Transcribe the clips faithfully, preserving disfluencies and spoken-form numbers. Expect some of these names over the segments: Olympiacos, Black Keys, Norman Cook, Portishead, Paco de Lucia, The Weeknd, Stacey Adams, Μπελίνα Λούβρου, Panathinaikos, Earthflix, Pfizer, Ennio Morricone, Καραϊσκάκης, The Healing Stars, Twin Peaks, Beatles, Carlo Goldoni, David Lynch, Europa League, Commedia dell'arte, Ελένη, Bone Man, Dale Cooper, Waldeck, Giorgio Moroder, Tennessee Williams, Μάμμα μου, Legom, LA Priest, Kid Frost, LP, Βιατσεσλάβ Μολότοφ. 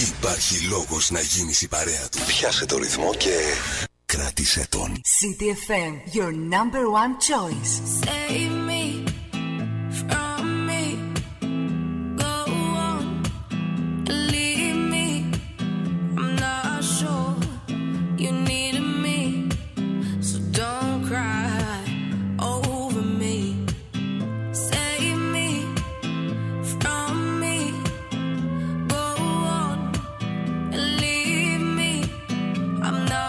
Υπάρχει λόγος να γίνεις η παρέα του. Πιάσε το ρυθμό και κράτησε τον. City εφ εμ, your number one choice. Save me from me. Go on, leave me. I'm not sure you needed me. So don't cry over me. Save me from me. Go on, leave me. I'm not.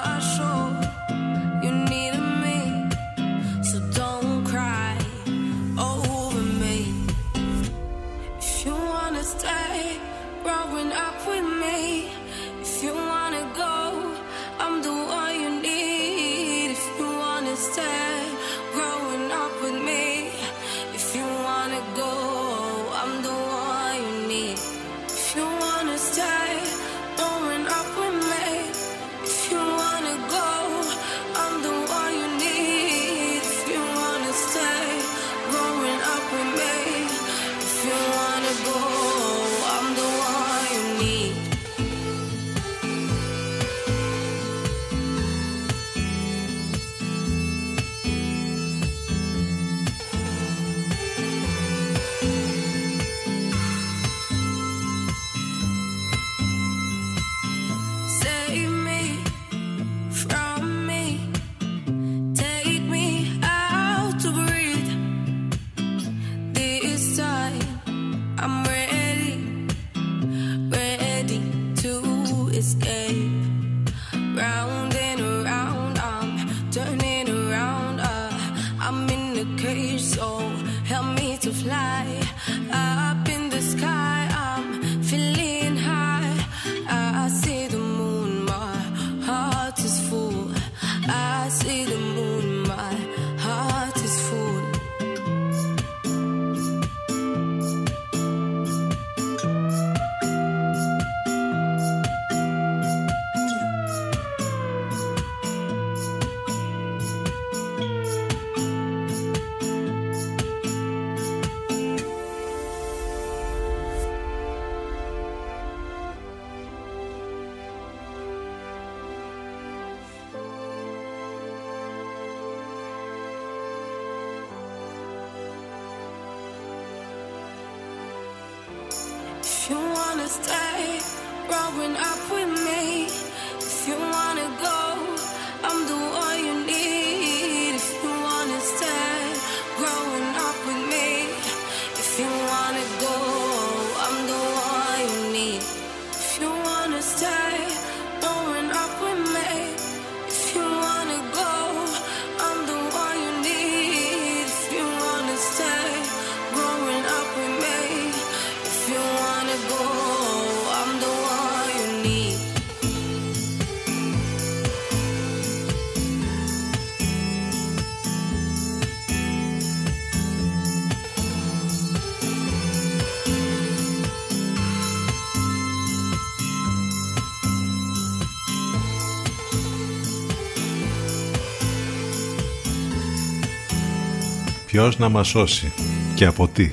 Ποιος να μας σώσει και από τι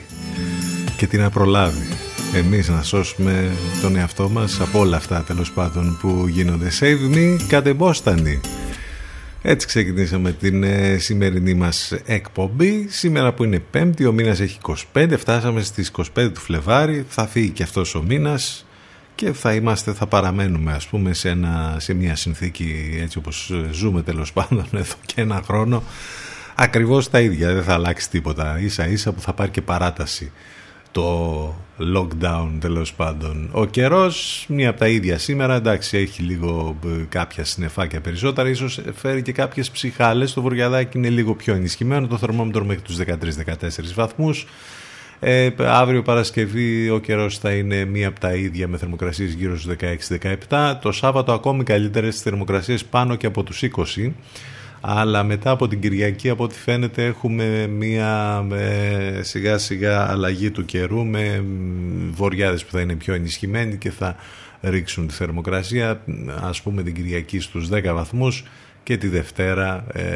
και τι να προλάβει. Εμείς να σώσουμε τον εαυτό μας από όλα αυτά τέλος πάντων που γίνονται. Save me, κατεμπόστανη. Έτσι ξεκινήσαμε την ε, σημερινή μας εκπομπή. Σήμερα που είναι Πέμπτη, ο μήνας έχει είκοσι πέντε, φτάσαμε στις είκοσι πέντε του Φλεβάρη. Θα φύγει και αυτός ο μήνας και θα είμαστε, θα παραμένουμε ας πούμε σε, ένα, σε μια συνθήκη έτσι όπως ζούμε τέλος πάντων εδώ και ένα χρόνο. Ακριβώς τα ίδια, δεν θα αλλάξει τίποτα. Ίσα ίσα που θα πάρει και παράταση το lockdown τέλος πάντων. Ο καιρός, μία από τα ίδια σήμερα, εντάξει, έχει λίγο κάποια συννεφάκια περισσότερα, ίσως φέρει και κάποιες ψυχάλες. Το βορειαδάκι είναι λίγο πιο ενισχυμένο, το θερμόμετρο μέχρι τους δεκατρείς δεκατέσσερις βαθμούς. Ε, αύριο Παρασκευή ο καιρός θα είναι μία από τα ίδια με θερμοκρασίες γύρω στους δεκαέξι δεκαεπτά. Το Σάββατο ακόμη καλύτερες θερμοκρασίες πάνω και από τους είκοσι. Αλλά μετά από την Κυριακή, από ό,τι φαίνεται, έχουμε μία ε, σιγά σιγά αλλαγή του καιρού με βοριάδες που θα είναι πιο ενισχυμένοι και θα ρίξουν τη θερμοκρασία, ας πούμε την Κυριακή στους δέκα βαθμούς και τη Δευτέρα ε,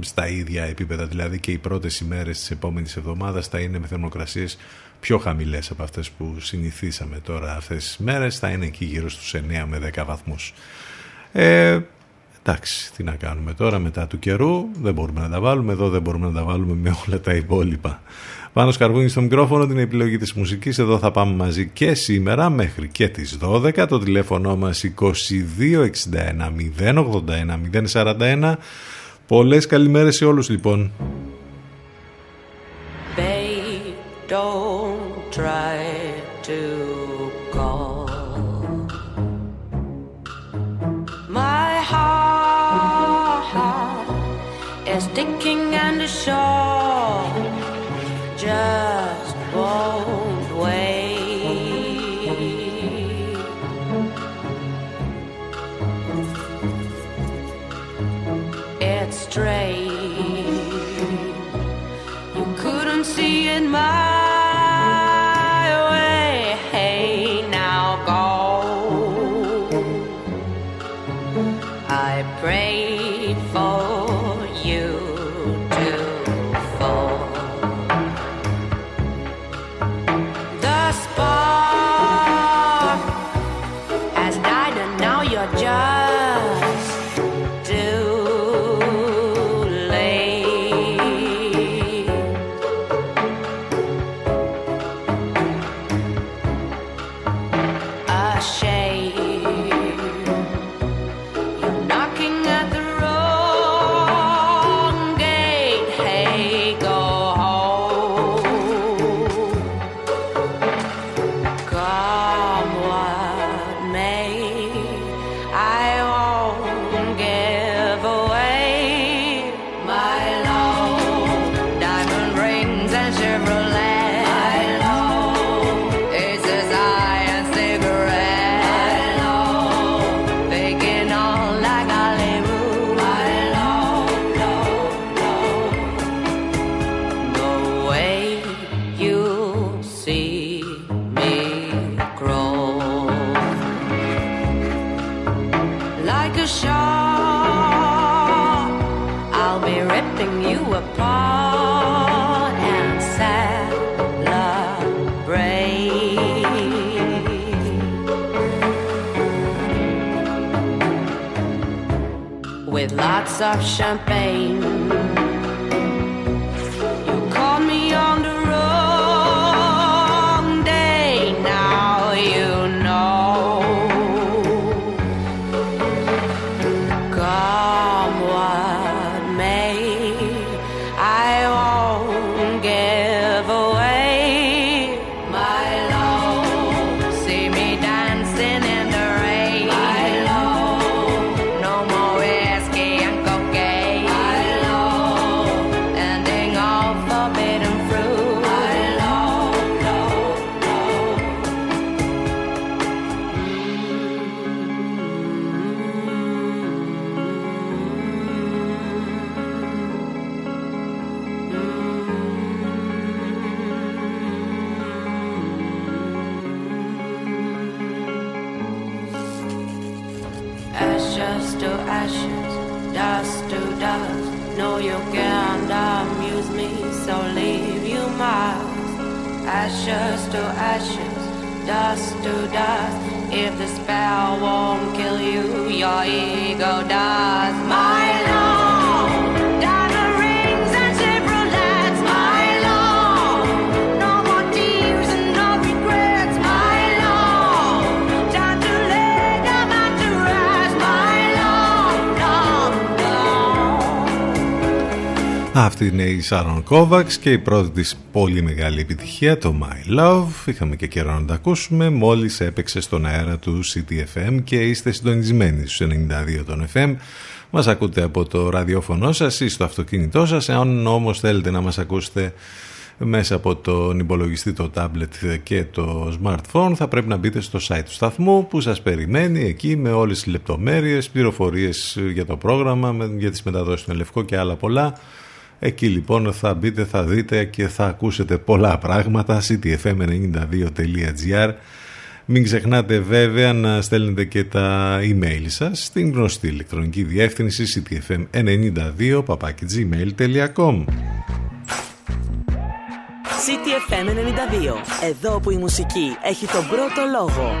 στα ίδια επίπεδα, δηλαδή και οι πρώτες ημέρες της επόμενης εβδομάδας θα είναι με θερμοκρασίες πιο χαμηλές από αυτές που συνηθίσαμε τώρα αυτές τις μέρες, θα είναι εκεί γύρω στους εννέα με δέκα βαθμούς. Ε, εντάξει, τι να κάνουμε τώρα μετά του καιρού, δεν μπορούμε να τα βάλουμε εδώ, δεν μπορούμε να τα βάλουμε με όλα τα υπόλοιπα. Πάνος Καρβούνης στο μικρόφωνο, την επιλογή της μουσικής, εδώ θα πάμε μαζί και σήμερα μέχρι και τις δώδεκα. Το τηλέφωνο μας είκοσι δύο εξήντα ένα μηδέν ογδόντα ένα μηδέν σαράντα ένα. Πολλές καλημέρες σε όλους λοιπόν. They don't try to call. My heart is sticking and sure. Just won't wait. It's strange, you couldn't see it my way. Hey, now go. I prayed for you. Of champagne, you caught me on the wrong day. Now you know. Come what may, I won't give away my love. See me dancing in the rain. My love, no more whiskey. Ashes to ashes, dust to dust. If the spell won't kill you, your ego does. My love, diamond rings and Chevrolets. My love, no more tears and no regrets. My love, time to lay them out to rest. My love, love, love. Αυτή είναι η Sharon Kovacs και η πρώτη της πολύ μεγάλη επιτυχία, το My Love. Είχαμε και καιρό να τα ακούσουμε. Μόλις έπαιξε στον αέρα του City εφ εμ και είστε συντονισμένοι στους ενενήντα δύο των εφ εμ. Μας ακούτε από το ραδιόφωνο σας ή στο αυτοκίνητό σας. Αν όμως θέλετε να μας ακούσετε μέσα από τον υπολογιστή, το tablet και το smartphone, θα πρέπει να μπείτε στο site του σταθμού που σας περιμένει εκεί με όλες τις λεπτομέρειες, πληροφορίες για το πρόγραμμα, για τις μεταδόσεις στον Λευκό και άλλα πολλά. Εκεί λοιπόν θα μπείτε, θα δείτε και θα ακούσετε πολλά πράγματα. σι τι εφ εμ ενενήντα δύο τελεία τζι άρ Μην ξεχνάτε βέβαια να στέλνετε και τα email σας στην γνωστή ηλεκτρονική διεύθυνση σι τι εφ εμ ενενήντα δύο παπάκι τζι μέιλ τελεία κομ. City εφ εμ ενενήντα δύο. Εδώ που η μουσική έχει τον πρώτο λόγο.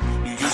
You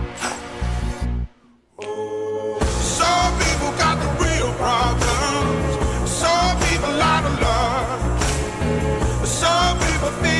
Some people got the real problems. Some people out of love. Some people think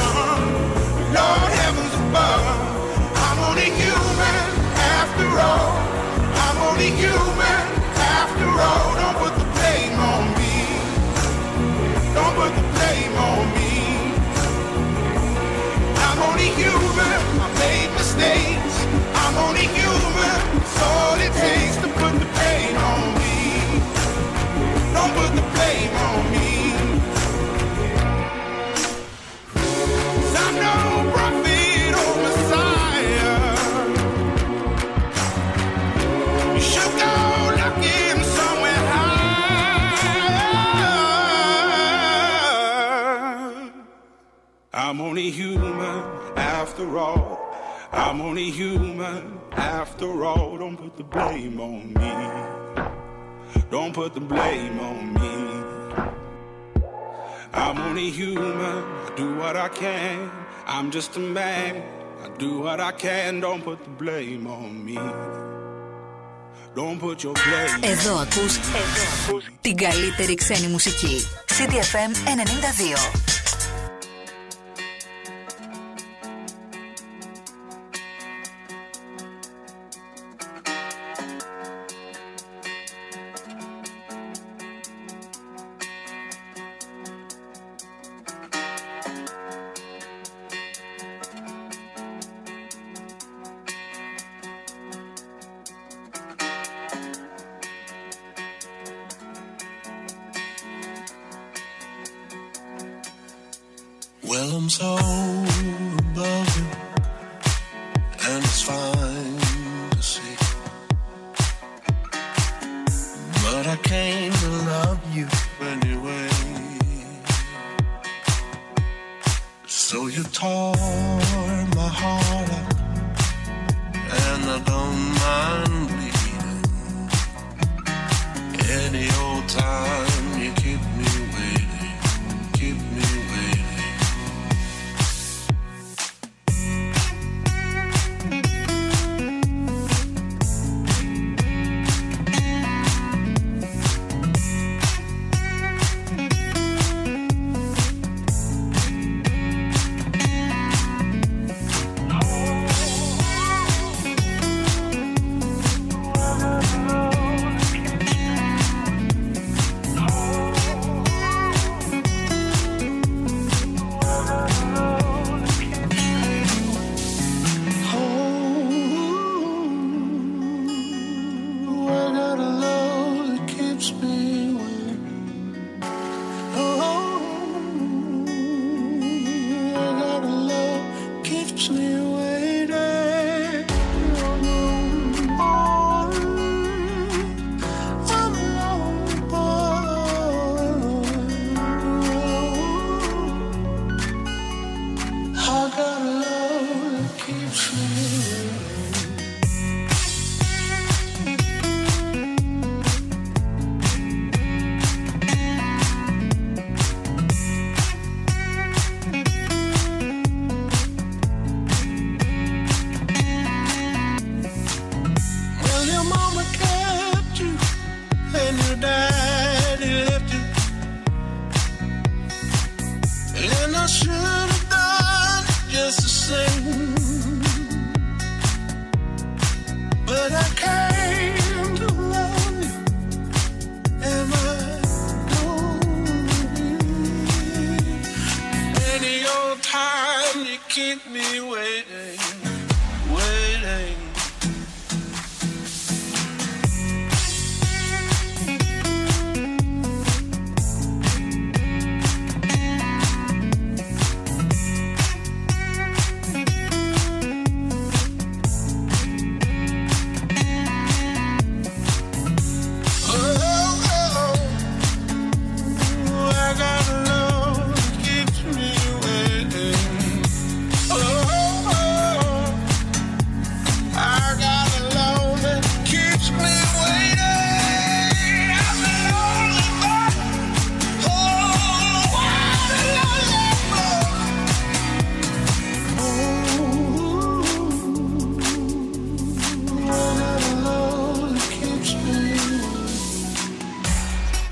them. Lord heavens above. I'm only human after all. Only human after all. Don't put the blame on me. Don't put the blame on me. I'm only human. I made mistakes. I'm only human. It's all it takes to put the blame on me. Don't put the blame on me. 'Cause I'm no prophet or Messiah. I'm only human after all. I'm only human after all. Don't put the blame on me. Don't put the blame on me. I'm only human. I do what I can. I'm just a man. I do what I can. Don't put the blame on me. Don't put your blame. Εδώ ακούς την καλύτερη ξένη μουσική. City εφ εμ ενενήντα δύο.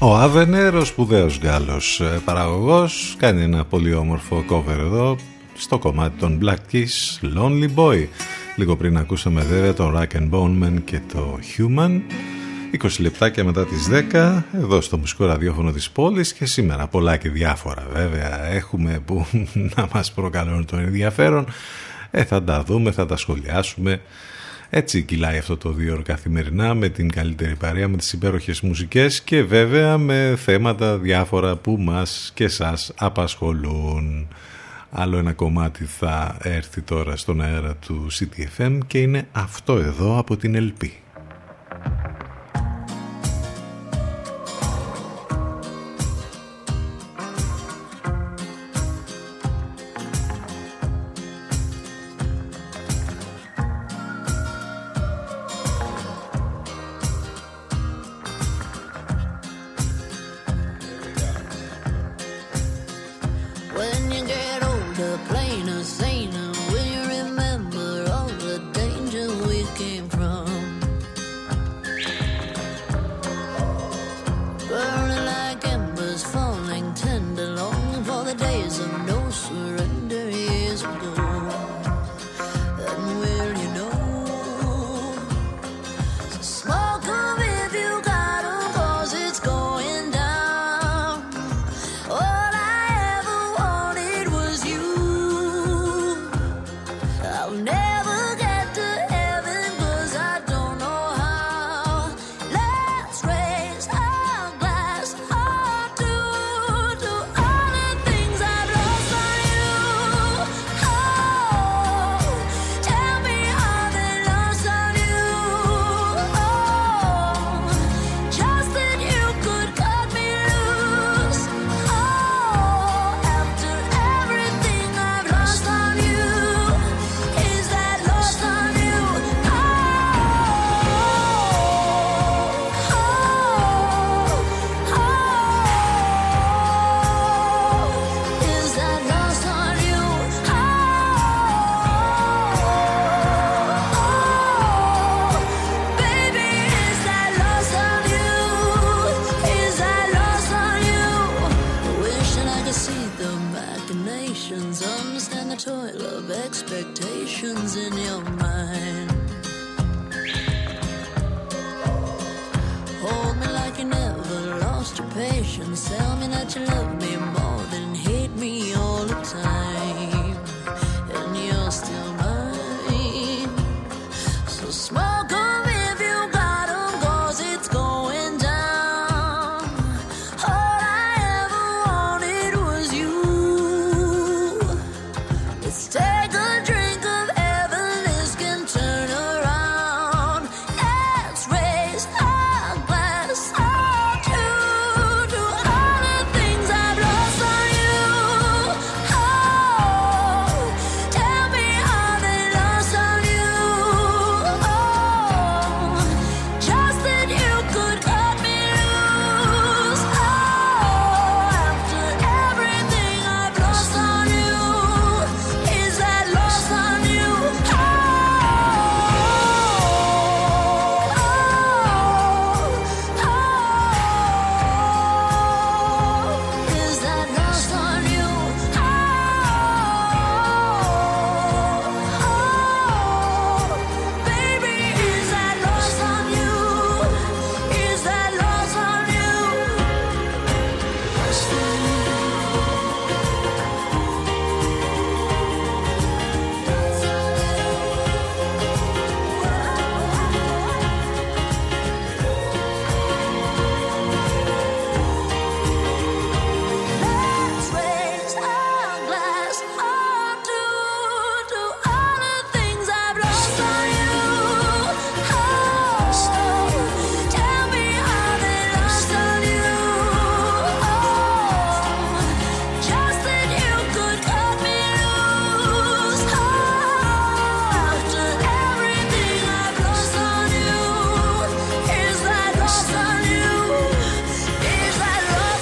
Ο Αβενέρ, ο σπουδαίος Γάλλος παραγωγός, κάνει ένα πολύ όμορφο cover εδώ στο κομμάτι των Black Keys, Lonely Boy. Λίγο πριν ακούσαμε βέβαια τον Rock and Bone Man και το Human. είκοσι λεπτάκια μετά τις δέκα, εδώ στο μουσικό ραδιόφωνο της πόλης, και σήμερα πολλά και διάφορα βέβαια έχουμε που να μας προκαλούν τον ενδιαφέρον. Ε, θα τα δούμε, θα τα σχολιάσουμε. Έτσι κυλάει αυτό το δύο ώρο καθημερινά, με την καλύτερη παρέα, με τις υπέροχες μουσικές και βέβαια με θέματα διάφορα που μας και σας απασχολούν. Άλλο ένα κομμάτι θα έρθει τώρα στον αέρα του City εφ εμ και είναι αυτό εδώ από την ελ πι.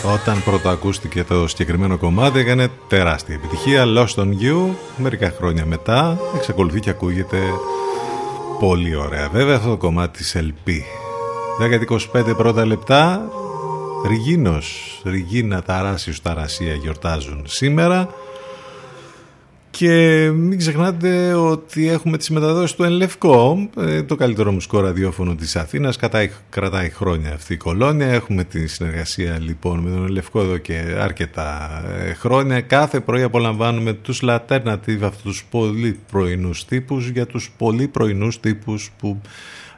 Όταν πρωτοακούστηκε το συγκεκριμένο κομμάτι έκανε τεράστια επιτυχία. Lost on You, μερικά χρόνια μετά εξακολουθεί και ακούγεται πολύ ωραία. Βέβαια αυτό το κομμάτι της ελ πι. δέκα και είκοσι πέντε πρώτα λεπτά. Ριγίνος, Ριγίνα Ταράσιος, Ταρασία γιορτάζουν σήμερα. Και μην ξεχνάτε ότι έχουμε τις μεταδόσεις του Εν Λευκό, το καλύτερο μουσικό ραδιόφωνο της Αθήνας, κατάει, κρατάει χρόνια αυτή η κολόνια. Έχουμε τη συνεργασία λοιπόν με τον Εν Λευκό εδώ και αρκετά χρόνια. Κάθε πρωί απολαμβάνουμε τους L'Alternative, αυτούς τους πολύ πρωινούς τύπους, για τους πολύ πρωινούς τύπους που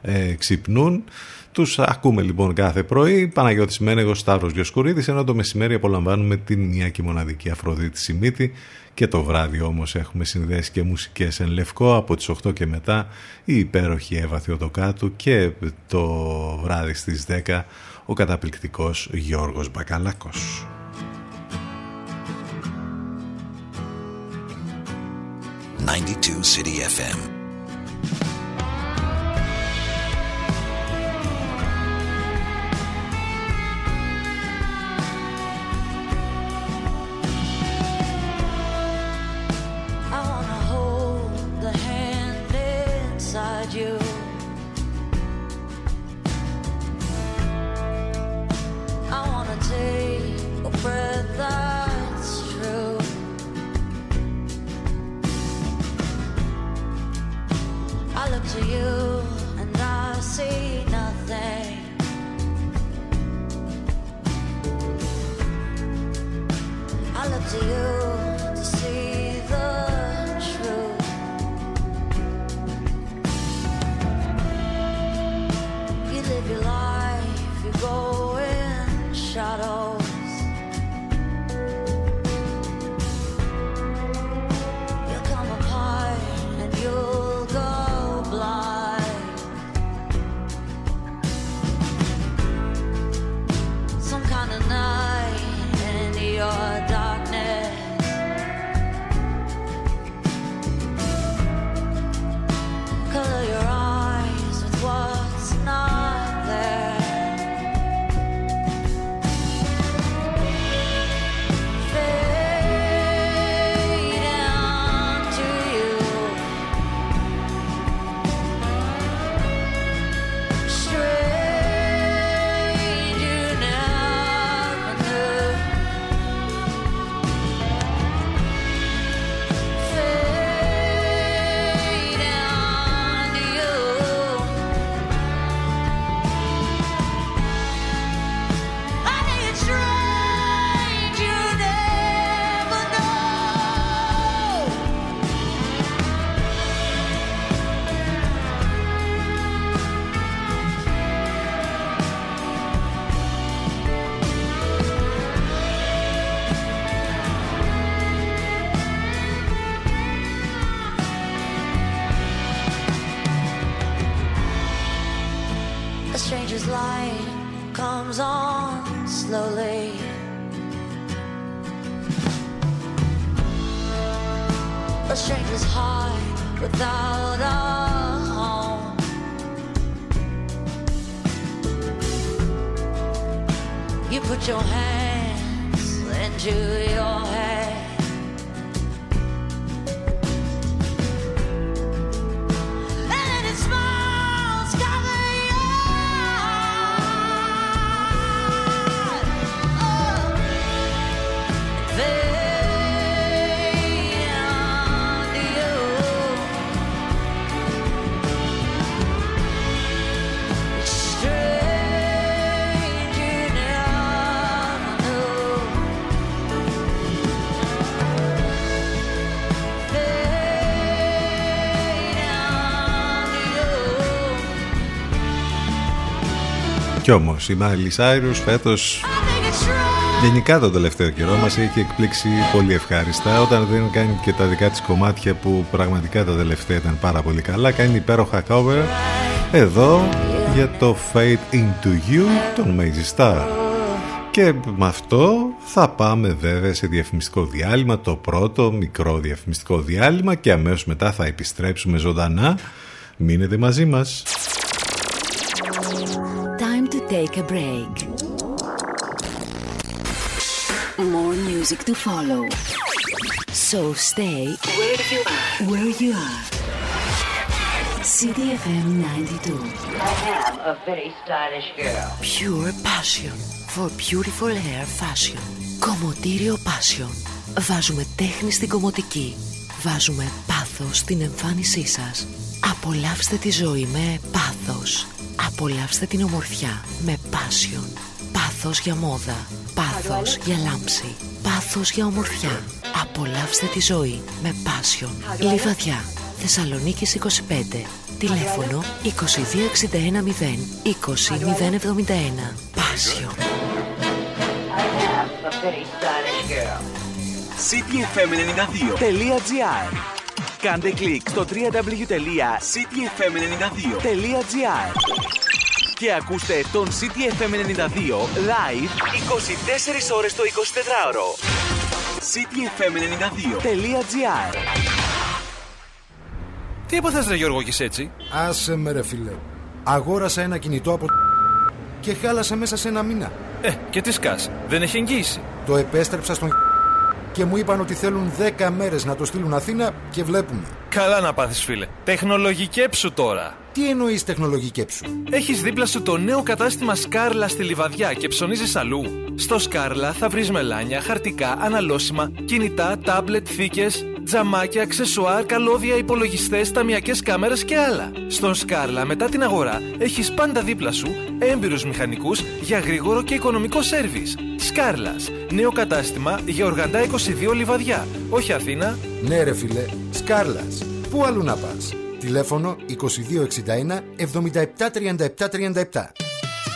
ε, ξυπνούν. Τους ακούμε λοιπόν κάθε πρωί. Παναγιώτης Μένεγος, Σταύρος Διοσκουρίδης, ενώ το μεσημέρι απολαμβάνουμε την μια και μοναδική Αφροδίτη Σιμίτη. Και το βράδυ όμως έχουμε συνδέσει και μουσικές Εν Λευκό από τις οκτώ και μετά, η υπέροχη Εύα Θεοτοκάτου και το βράδυ στις δέκα ο καταπληκτικός Γιώργος Μπακαλάκος. ενενήντα δύο City εφ εμ. You I wanna take a breath that's true. I look to you and I see nothing. I look to you to see the your life, you go in shadows. You'll come apart and you'll go blind. Some kind of night in your darkness. Color your eyes with what's not Κι όμως η Μάιλι Σάιρους φέτος, γενικά τον τελευταίο καιρό μας έχει εκπλήξει πολύ ευχάριστα. Όταν δεν κάνει και τα δικά της κομμάτια που πραγματικά τα τελευταία ήταν πάρα πολύ καλά, κάνει υπέροχα cover εδώ για το Fade Into You των Mazy Star. Και με αυτό θα πάμε βέβαια σε διαφημιστικό διάλειμμα, το πρώτο μικρό διαφημιστικό διάλειμμα, και αμέσως μετά θα επιστρέψουμε ζωντανά. Μείνετε μαζί μας. Take a break. More music to follow. So stay where you are. Where you are. City εφ εμ ninety-two. I am a very stylish girl. Pure passion for beautiful hair fashion. Κομμωτήριο passion. Βάζουμε τέχνη στην κομμωτική. Βάζουμε πάθος στην εμφάνισή σας. Απολαύστε τη ζωή με πάθος. Απολαύστε την ομορφιά με passion. Πάθος για μόδα. Πάθος για λάμψη. Πάθος για ομορφιά. Απολαύστε τη ζωή με passion. Λιβαδιά. Θεσσαλονίκης είκοσι πέντε. Τηλέφωνο δύο δύο έξι ένα μηδέν δύο μηδέν μηδέν εβδομήντα ένα. Passion. city f m ninety-two dot g r. Κάντε κλικ στο double-u double-u double-u dot city f m ninety-two dot g r και ακούστε τον City εφ εμ ενενήντα δύο live είκοσι τέσσερις ώρες το εικοσιτετράωρο. city f m ninety-two dot g r. Τι έπαθες ρε Γιώργο και έτσι? Άσε με ρε φίλε. Αγόρασα ένα κινητό από και χάλασε μέσα σε ένα μήνα. Ε, και τι σκάς, δεν έχει εγγύηση? Το επέστρεψα στον και μου είπαν ότι θέλουν δέκα μέρες να το στείλουν Αθήνα και βλέπουμε. Καλά να πάθεις φίλε. Τεχνολογικέψου τώρα. Τι εννοείς τεχνολογικέψου? Έχεις δίπλα σου το νέο κατάστημα Σκάρλα στη Λιβαδιά και ψωνίζεις αλλού? Στο Σκάρλα θα βρεις μελάνια, χαρτικά, αναλώσιμα, κινητά, τάμπλετ, θήκες, τζαμάκια, αξεσουάρ, καλώδια, υπολογιστές, ταμιακές κάμερες και άλλα. Στον Σκάρλα, μετά την αγορά, έχεις πάντα δίπλα σου έμπειρους μηχανικούς για γρήγορο και οικονομικό σέρβις. Σκάρλας, νέο κατάστημα για Οργαντά είκοσι δύο Λιβαδιά, όχι Αθήνα. Ναι ρε φίλε, Σκάρλας, πού αλλού να πας? Τηλέφωνο δύο δύο έξι ένα εβδομήντα επτά τριάντα επτά τριάντα επτά.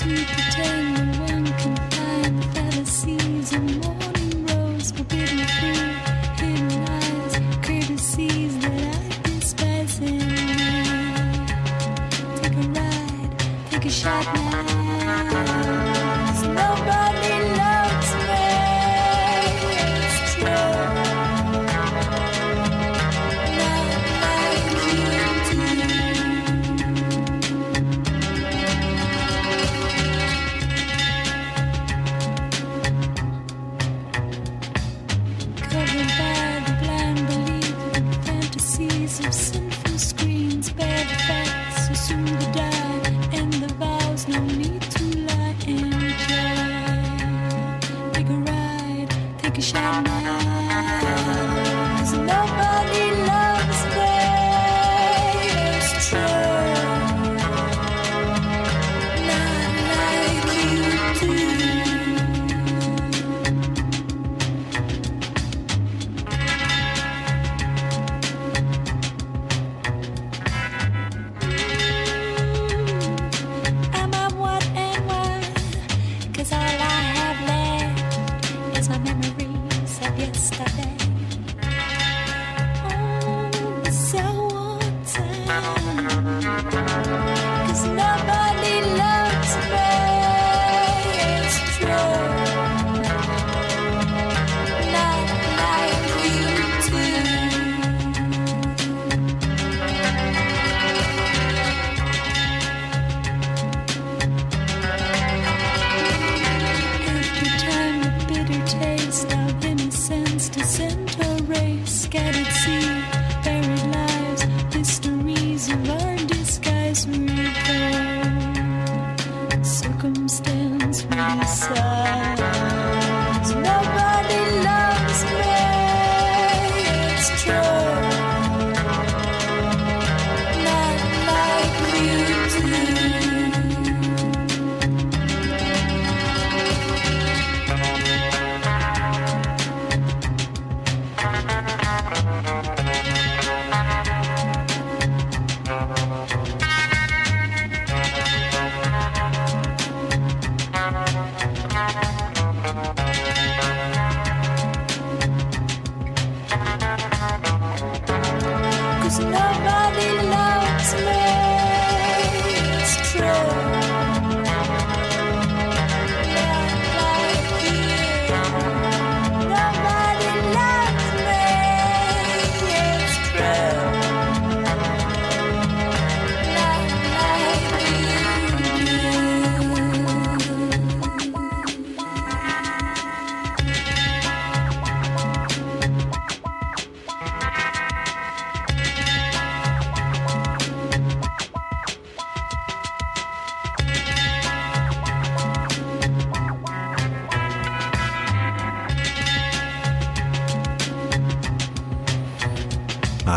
Thank you.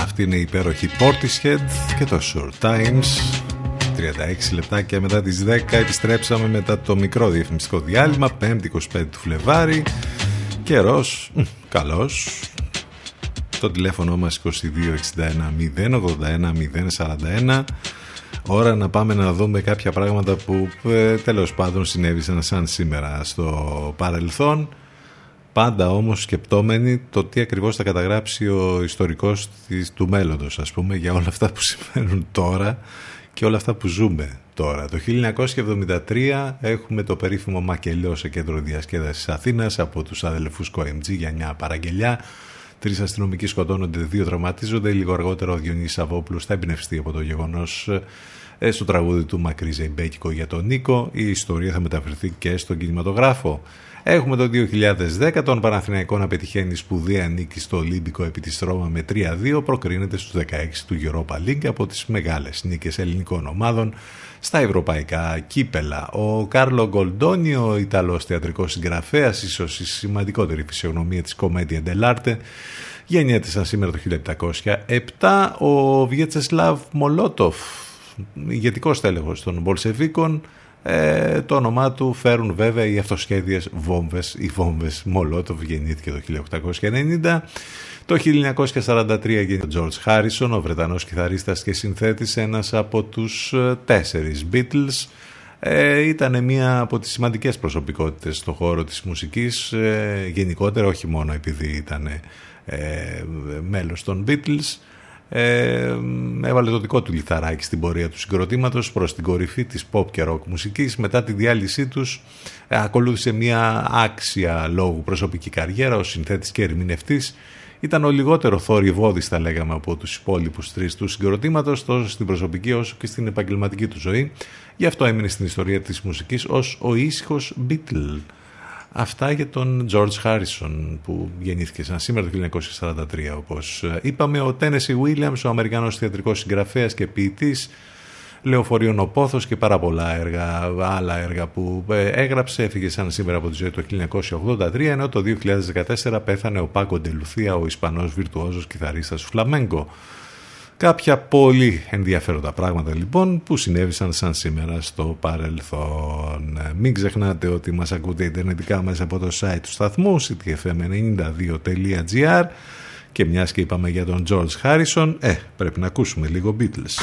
Αυτή είναι η υπέροχη Portishead και το Short Times. Τριάντα έξι λεπτάκια μετά τις δέκα επιστρέψαμε μετά το μικρό διαφημιστικό διάλειμμα. Πέμπτη εικοστή πέμπτη του Φλεβάρη. Καιρός καλός. Το τηλέφωνο μας είκοσι δύο εξήντα ένα μηδέν ογδόντα ένα μηδέν σαράντα ένα. Ώρα να πάμε να δούμε κάποια πράγματα που ε, τέλος πάντων συνέβησαν σαν σήμερα στο παρελθόν. Πάντα όμως σκεπτόμενοι το τι ακριβώς θα καταγράψει ο ιστορικός της, του μέλλοντος, ας πούμε, για όλα αυτά που συμβαίνουν τώρα και όλα αυτά που ζούμε τώρα. Το χίλια εννιακόσια εβδομήντα τρία έχουμε το περίφημο μακελιό σε κέντρο διασκέδασης Αθήνας από τους αδελφούς Κοεμτζή για μια παραγγελιά. Τρεις αστυνομικοί σκοτώνονται, δύο τραυματίζονται. Λίγο αργότερα ο Διονύσης Savvopoulos θα εμπνευστεί από το γεγονός στο τραγούδι του Μακρύζε Μπέκικο για τον Νίκο. Η ιστορία θα μεταφερθεί και στον κινηματογράφο. Έχουμε το δύο χιλιάδες δέκα τον Παναθηναϊκό να πετυχαίνει σπουδαία νίκη στο Ολύμπικο επί της Ρώμα με τρία δύο. Προκρίνεται στους δεκαέξι του Europa League από τις μεγάλες νίκες ελληνικών ομάδων στα ευρωπαϊκά κύπελα. Ο Κάρλο Γκολντόνι, ο Ιταλός θεατρικός συγγραφέας, ίσως η σημαντικότερη φυσιογνωμία της Commedia dell'arte, γεννιέται σαν σήμερα το χίλια επτακόσια επτά. Ο Βιατσεσλάβ Μολότοφ, ηγετικός στέλεχος των Μπολσεβίκων. Ε, το όνομά του φέρουν βέβαια οι αυτοσχέδιες βόμβες, οι βόμβες Μολότοβ, γεννήθηκε το χίλια οκτακόσια ενενήντα. Το χίλια εννιακόσια σαράντα τρία γεννήθηκε ο George Harrison, ο Βρετανός κιθαρίστας και συνθέτης, ένας από τους τέσσερις Beatles. Ε, ήταν μία από τις σημαντικές προσωπικότητες στον χώρο της μουσικής, ε, γενικότερα, όχι μόνο επειδή ήταν ε, μέλος των Beatles. Ε, έβαλε το δικό του λιθαράκι στην πορεία του συγκροτήματος προς την κορυφή της pop και rock μουσικής. Μετά τη διάλυσή τους ε, ακολούθησε μια άξια λόγου προσωπική καριέρα ως συνθέτης και ερμηνευτής. Ήταν ο λιγότερο θορυβώδης, θα λέγαμε, από τους υπόλοιπους τρεις του συγκροτήματος, τόσο στην προσωπική όσο και στην επαγγελματική του ζωή. Γι' αυτό έμεινε στην ιστορία της μουσικής ως ο ήσυχος Beatle. Αυτά για τον George Harrison που γεννήθηκε σαν σήμερα το χίλια εννιακόσια σαράντα τρία, όπως είπαμε. Ο Tennessee Williams, ο Αμερικανός θεατρικός συγγραφέας και ποιητής, Λεωφορείων ο Πόθος και πάρα πολλά έργα, άλλα έργα που έγραψε, έφυγε σαν σήμερα από τη ζωή το χίλια εννιακόσια ογδόντα τρία, ενώ το δύο χιλιάδες δεκατέσσερα πέθανε ο Paco de Lucia, ο Ισπανός βιρτουόζος κιθαρίστας φλαμένκο. Κάποια πολύ ενδιαφέροντα πράγματα λοιπόν που συνέβησαν σαν σήμερα στο παρελθόν. Μην ξεχνάτε ότι μας ακούτε ιντερνετικά μέσα από το site του σταθμού σίτι εφ εμ ενενήντα δύο τελεία τζι αρ και μιας και είπαμε για τον George Harrison, ε, πρέπει να ακούσουμε λίγο Beatles.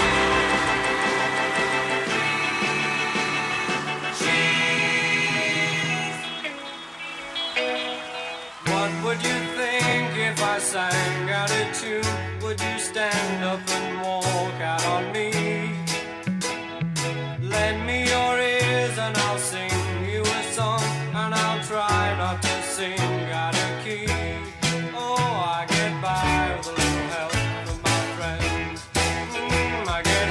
I get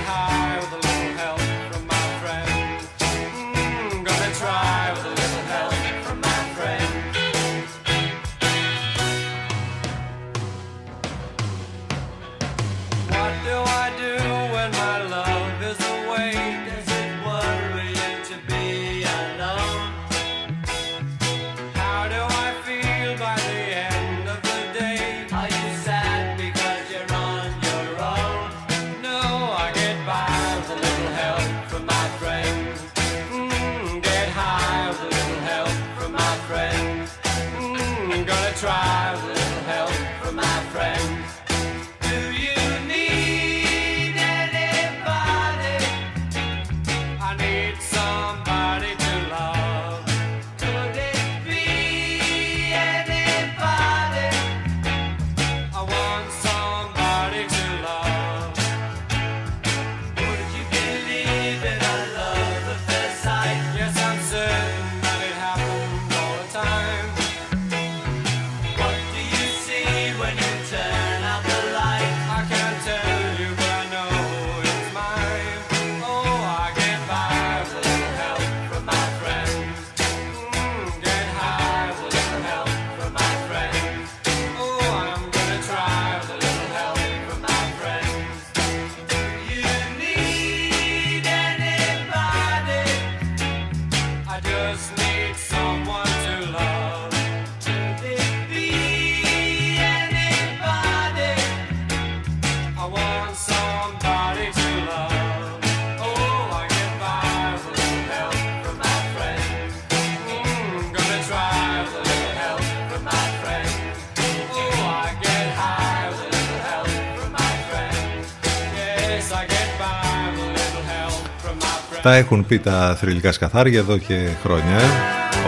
Τα έχουν πει τα θρυλικά σκαθάρια εδώ και χρόνια.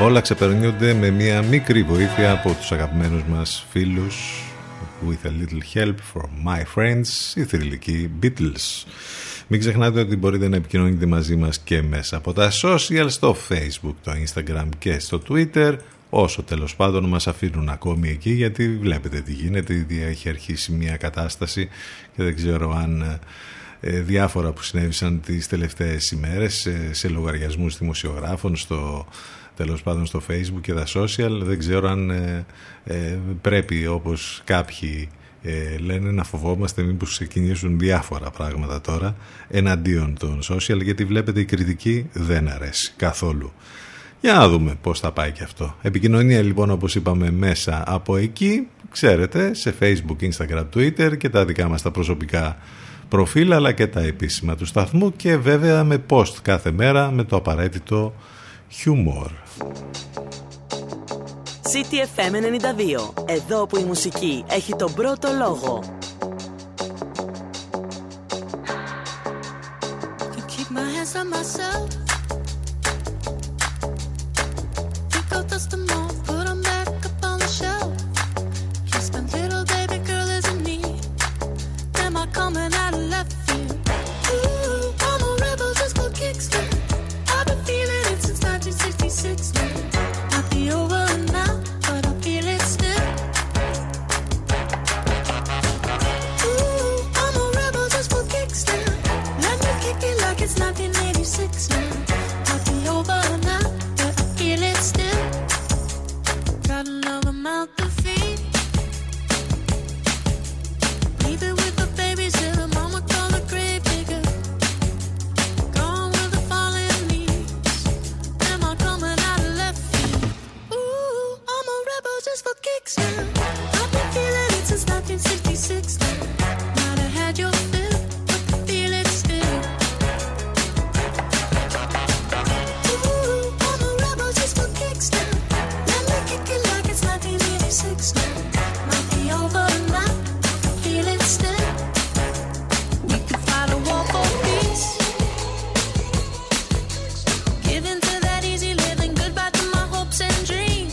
Όλα ξεπερνιούνται με μια μικρή βοήθεια από τους αγαπημένους μας φίλους. With a little help from my friends, οι θρυλικοί Beatles. Μην ξεχνάτε ότι μπορείτε να επικοινωνείτε μαζί μας και μέσα από τα social, στο Facebook, το Instagram και στο Twitter, όσο τέλος πάντων μας αφήνουν ακόμη εκεί, γιατί βλέπετε τι γίνεται, ήδη έχει αρχίσει μια κατάσταση και δεν ξέρω αν ε, διάφορα που συνέβησαν τις τελευταίες ημέρες σε, σε λογαριασμούς δημοσιογράφων, στο... τέλος πάντων στο Facebook και τα social, δεν ξέρω αν ε, ε, πρέπει, όπως κάποιοι ε, λένε, να φοβόμαστε μήπως ξεκινήσουν διάφορα πράγματα τώρα εναντίον των social, γιατί βλέπετε η κριτική δεν αρέσει καθόλου. Για να δούμε πώς θα πάει και αυτό. Επικοινωνία λοιπόν, όπως είπαμε, μέσα από εκεί, ξέρετε, σε Facebook, Instagram, Twitter και τα δικά μας τα προσωπικά προφίλ, αλλά και τα επίσημα του σταθμού, και βέβαια με post κάθε μέρα με το απαραίτητο χιούμορ. City εφ εμ ενενήντα δύο. Εδώ που η μουσική έχει τον πρώτο λόγο. To keep my hands on myself. To go dust them off, put them back up on the shelf. Kiss my little baby girl, isn't me. Am I coming out of left field? Ooh, I'm a rebel just for kicks. I've been feeling it since nineteen sixty-six. Might be over now, but I feel it still. Ooh, I'm a rebel just for kicks now. Let me kick it like it's nineteen eighty-six now. Might be over now, but I feel it still. Got another mouth to feed. Leave it with the babies till the mama call the grave digger. Just for kicks now. I've been feeling it since nineteen sixty-six now. Might have had your fill, but I feel it still. Ooh, I'm a rebel just for kicks now. Let me kick it like it's nineteen eighty-six now. Might be over now, but I feel it still. We could fight a war for peace. Give in to that easy living, goodbye to my hopes and dreams.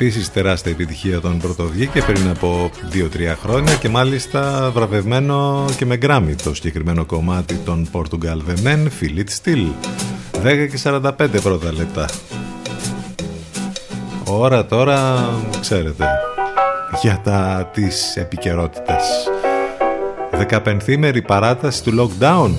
Επίσης τεράστια επιτυχία όταν πρωτοβγήκε πριν από δύο τρία χρόνια και μάλιστα βραβευμένο και με Grammy το συγκεκριμένο κομμάτι των Portugal The Men, Feel It Still. Δέκα και σαράντα πέντε πρώτα λεπτά. Ώρα τώρα, ξέρετε, για τα της επικαιρότητας. Δεκαπενθήμερη παράταση του lockdown.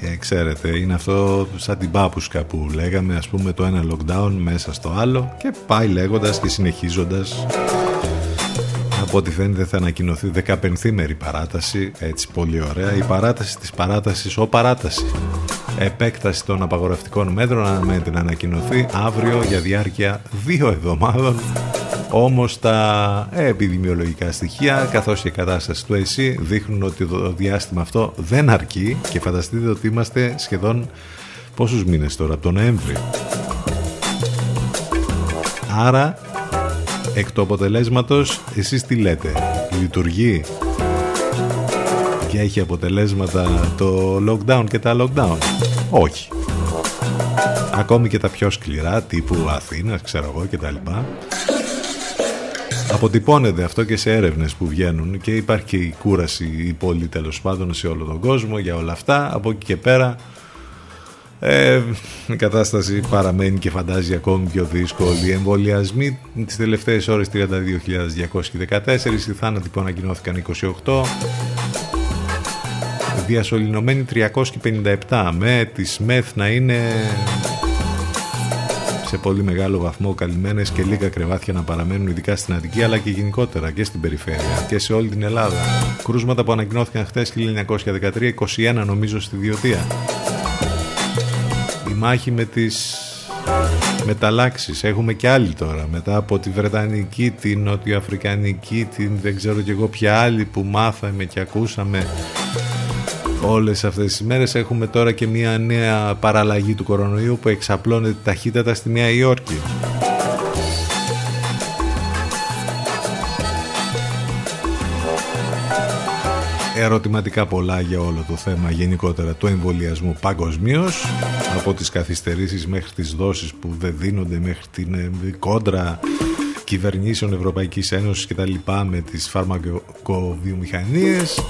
Ε, ξέρετε, είναι αυτό σαν την πάπουσκα που λέγαμε, ας πούμε, το ένα lockdown μέσα στο άλλο και πάει λέγοντας και συνεχίζοντας. Από ό,τι φαίνεται θα ανακοινωθεί δεκαπενθήμερη παράταση, έτσι πολύ ωραία, η παράταση της παράτασης, ο παράταση. Επέκταση των απαγορευτικών μέτρων με την ανακοινωθεί αύριο για διάρκεια δύο εβδομάδων. Όμως τα επιδημιολογικά στοιχεία καθώς και η κατάσταση του ΕΣΥ δείχνουν ότι το διάστημα αυτό δεν αρκεί και φανταστείτε ότι είμαστε σχεδόν πόσους μήνες τώρα από τον Νοέμβρη. Άρα εκ του αποτελέσματος εσείς τι λέτε, λειτουργεί και έχει αποτελέσματα το lockdown και τα lockdown? Όχι. Ακόμη και τα πιο σκληρά τύπου Αθήνας, ξέρω εγώ και τα λοιπά. αποτυπώνεται αυτό και σε έρευνες που βγαίνουν και υπάρχει και η κούραση η πολύ τέλος πάντων σε όλο τον κόσμο για όλα αυτά. Από εκεί και πέρα ε, η κατάσταση παραμένει και φαντάζει ακόμη πιο δύσκολη. Οι εμβολιασμοί τις τελευταίες ώρες τριάντα δύο χιλιάδες διακόσιοι δεκατέσσερις, οι θάνατοι που ανακοινώθηκαν είκοσι οκτώ, διασωληνωμένοι τριακόσιοι πενήντα επτά, με τις μεθ να είναι σε πολύ μεγάλο βαθμό καλυμμένες και λίγα κρεβάτια να παραμένουν, ειδικά στην Αττική αλλά και γενικότερα και στην περιφέρεια και σε όλη την Ελλάδα. Κρούσματα που ανακοινώθηκαν χτες χίλια εννιακόσια δεκατρία, είκοσι ένα νομίζω στη Διωτία. Η μάχη με τις μεταλλάξεις, έχουμε και άλλη τώρα μετά από τη Βρετανική, την Νοτιοαφρικανική, την δεν ξέρω και εγώ ποια άλλη που μάθαμε και ακούσαμε όλες αυτές τις μέρες. Έχουμε τώρα και μια νέα παραλλαγή του κορονοϊού που εξαπλώνεται ταχύτατα στη Νέα Υόρκη. Ερωτηματικά πολλά για όλο το θέμα γενικότερα του εμβολιασμού παγκοσμίως, από τις καθυστερήσεις μέχρι τις δόσεις που δεν δίνονται, μέχρι την κόντρα κυβερνήσεων Ευρωπαϊκής Ένωσης και τα λοιπά με τις φαρμακοβιομηχανίες.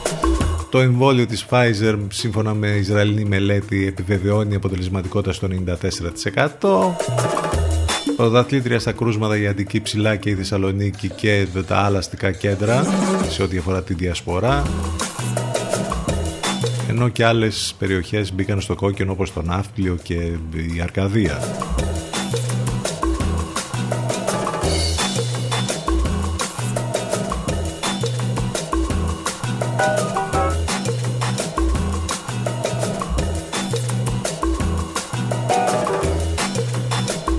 Το εμβόλιο της Pfizer, σύμφωνα με Ισραηλινή μελέτη, επιβεβαιώνει αποτελεσματικότητα στο ενενήντα τέσσερα τοις εκατό. Πρωταθλήτρια στα κρούσματα η Αττική, ψηλά και η Θεσσαλονίκη και τα άλλα αστικά κέντρα σε ό,τι αφορά τη διασπορά. Ενώ και άλλες περιοχές μπήκαν στο κόκκινο όπως το Ναύπλιο και η Αρκαδία.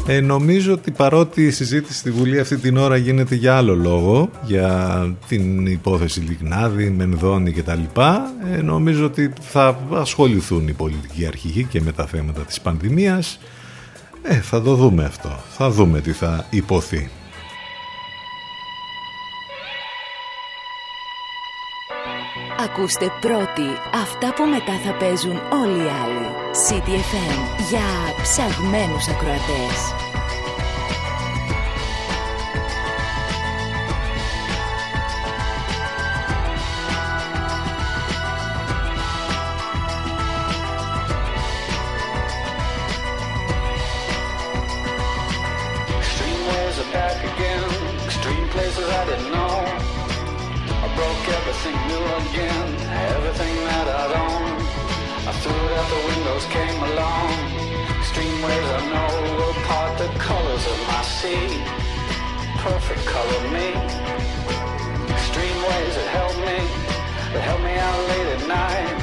Ε, νομίζω ότι παρότι η συζήτηση στη Βουλή αυτή την ώρα γίνεται για άλλο λόγο, για την υπόθεση Λιγνάδη, Μενδώνη κτλ, ε, νομίζω ότι θα ασχοληθούν οι πολιτικοί αρχηγοί και με τα θέματα της πανδημίας. Ε, θα το δούμε αυτό, θα δούμε τι θα υποθεί. Ακούστε πρώτοι αυτά που μετά θα παίζουν όλοι οι άλλοι. City εφ εμ για ψαγμένους ακροατές. Came along, extreme waves I know will part the colors of my sea, perfect color me, extreme waves that help me, that help me out late at night,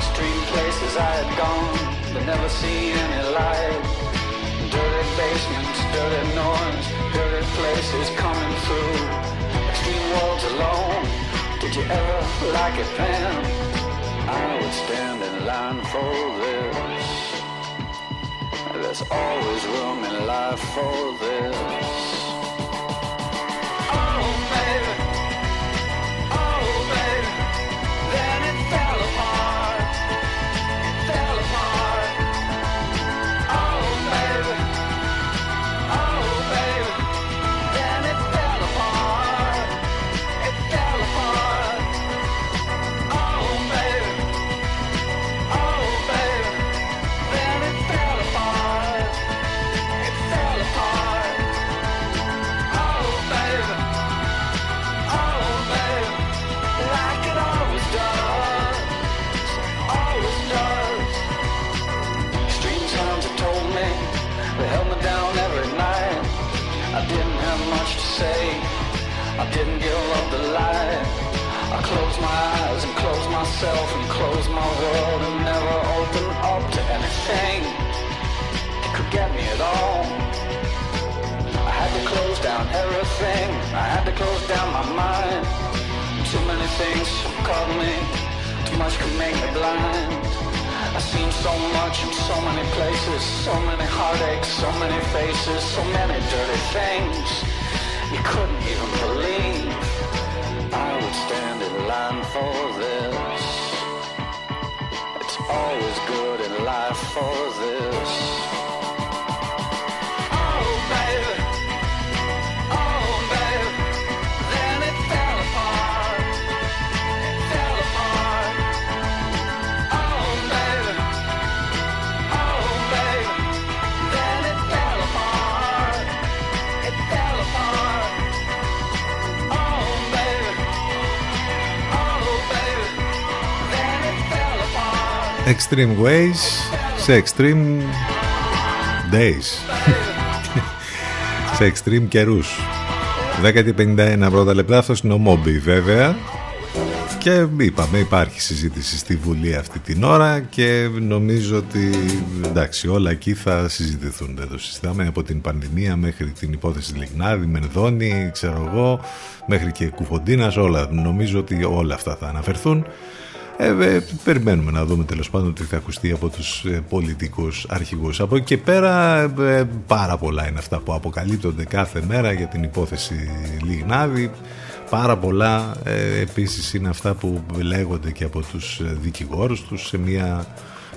extreme places I had gone, but never seen any light, dirty basements, dirty noise, dirty places coming through, extreme worlds alone, did you ever like it, Pam? I would stand in line for this. There's always room in life for this. Oh baby, oh baby, then it fell apart, it fell apart. Oh baby, oh baby, then it fell apart, it fell apart. Oh baby. I didn't give up the light. I closed my eyes and closed myself and closed my world and never opened up to anything that could get me at all. I had to close down everything. I had to close down my mind. Too many things caught me. Too much could make me blind. I've seen so much in so many places. So many heartaches, so many faces, so many dirty things you couldn't even believe. I would stand in line for this. It's always good in life for this. Oh baby, oh baby, Extreme Ways σε Extreme Days. Σε Extreme καιρούς. δέκα και πενήντα ένα πρώτα λεπτά. Αυτό είναι ο Μόμπι βέβαια. Και είπαμε, υπάρχει συζήτηση στη Βουλή αυτή την ώρα και νομίζω ότι εντάξει, όλα εκεί θα συζητηθούν. Δεν το συζητάμε, από την πανδημία μέχρι την υπόθεση Λιγνάδη, Μενδώνη, ξέρω εγώ, μέχρι και Κουφοντίνας, όλα. Νομίζω ότι όλα αυτά θα αναφερθούν. Ε, ε, περιμένουμε να δούμε τέλος πάντων τι θα ακουστεί από τους ε, πολιτικούς αρχηγούς. Από εκεί και πέρα ε, πάρα πολλά είναι αυτά που αποκαλύπτονται κάθε μέρα για την υπόθεση Λιγνάδη. Πάρα πολλά ε, επίσης είναι αυτά που λέγονται και από τους δικηγόρους τους σε μια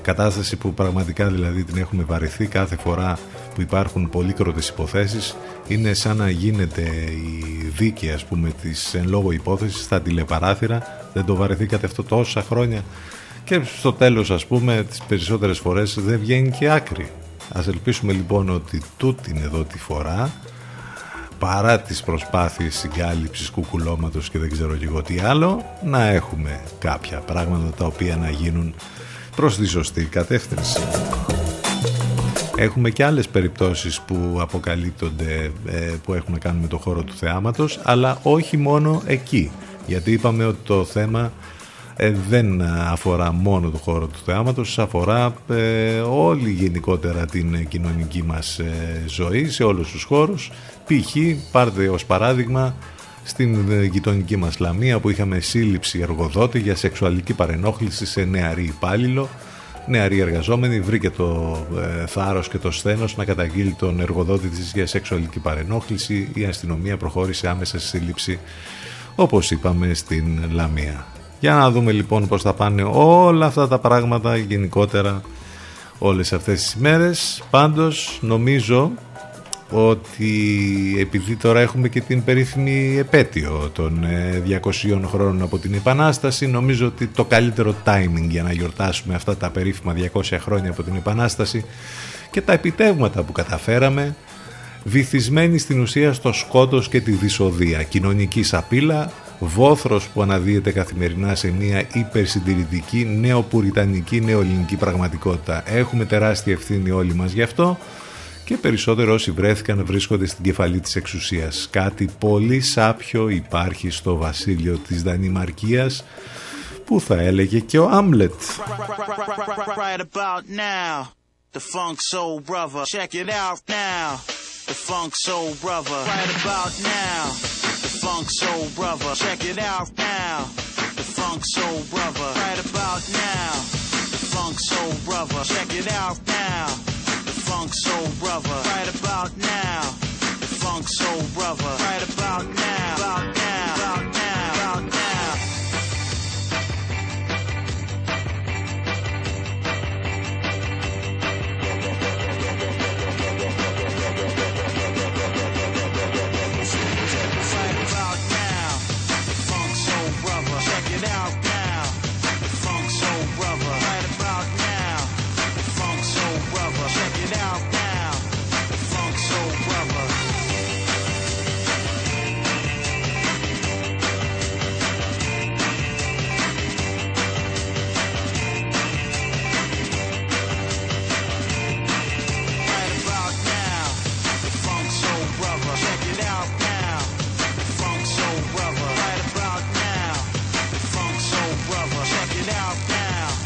κατάσταση που πραγματικά δηλαδή την έχουμε βαρεθεί κάθε φορά που υπάρχουν πολύκροτες υποθέσεις. Είναι σαν να γίνεται η δίκη ας πούμε της εν λόγω υπόθεσης στα τηλεπαράθυρα. Δεν το βαρεθήκατε αυτό τόσα χρόνια? Και στο τέλος ας πούμε τις περισσότερες φορές δεν βγαίνει και άκρη. Ας ελπίσουμε λοιπόν ότι τούτην εδώ τη φορά, παρά τις προσπάθειες συγκάλυψης, κουκουλώματος και δεν ξέρω και εγώ τι άλλο, να έχουμε κάποια πράγματα τα οποία να γίνουν προς τη σωστή κατεύθυνση. Έχουμε και άλλες περιπτώσεις που αποκαλύπτονται που έχουν να κάνουν με το χώρο του θεάματος, αλλά όχι μόνο εκεί, γιατί είπαμε ότι το θέμα δεν αφορά μόνο το χώρο του θεάματος, αφορά όλη γενικότερα την κοινωνική μας ζωή σε όλους τους χώρους. Π.χ. πάρτε ως παράδειγμα στην γειτονική μας Λαμία που είχαμε σύλληψη εργοδότη για σεξουαλική παρενόχληση σε νεαρή υπάλληλο. Νεαρή εργαζόμενη βρήκε το ε, θάρρος και το σθένος να καταγγείλει τον εργοδότη της για σεξουαλική παρενόχληση. Η αστυνομία προχώρησε άμεσα στη σύλληψη, όπως είπαμε, στην Λαμία. Για να δούμε λοιπόν πώς θα πάνε όλα αυτά τα πράγματα γενικότερα όλες αυτές τις ημέρες. Πάντως νομίζω ότι επειδή τώρα έχουμε και την περίφημη επέτειο των διακοσίων χρόνων από την Επανάσταση, νομίζω ότι το καλύτερο timing για να γιορτάσουμε αυτά τα περίφημα διακόσια χρόνια από την Επανάσταση και τα επιτεύγματα που καταφέραμε, βυθισμένοι στην ουσία στο σκότος και τη δυσοδεία, κοινωνική σαπίλα, βόθρος που αναδύεται καθημερινά σε μια υπερσυντηρητική, νεοπουριτανική, νεοελληνική πραγματικότητα. Έχουμε τεράστια ευθύνη όλοι μας γι' αυτό. Και περισσότερο όσοι βρέθηκαν βρίσκονται στην κεφαλή της εξουσίας. Κάτι πολύ σάπιο υπάρχει στο βασίλειο της Δανημαρκίας, που θα έλεγε και ο Άμλετ. Funk soul brother, right about now. The funk soul brother, right about now. About now, about now, about now. Right about now. The funk soul brother, check it out now. The funk soul brother, right about now. The funk soul brother, check it out now. Right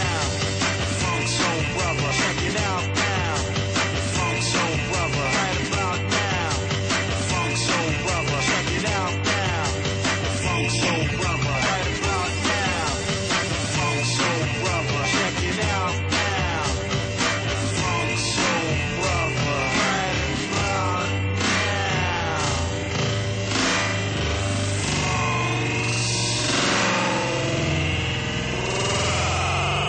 now, funk soul brother. Check it out now, funk soul brother. Right about now, funk soul brother. Check it out now, funk soul brother. Right about now, funk soul brother. Check it out now, funk soul brother. Right about now, funk soul brother.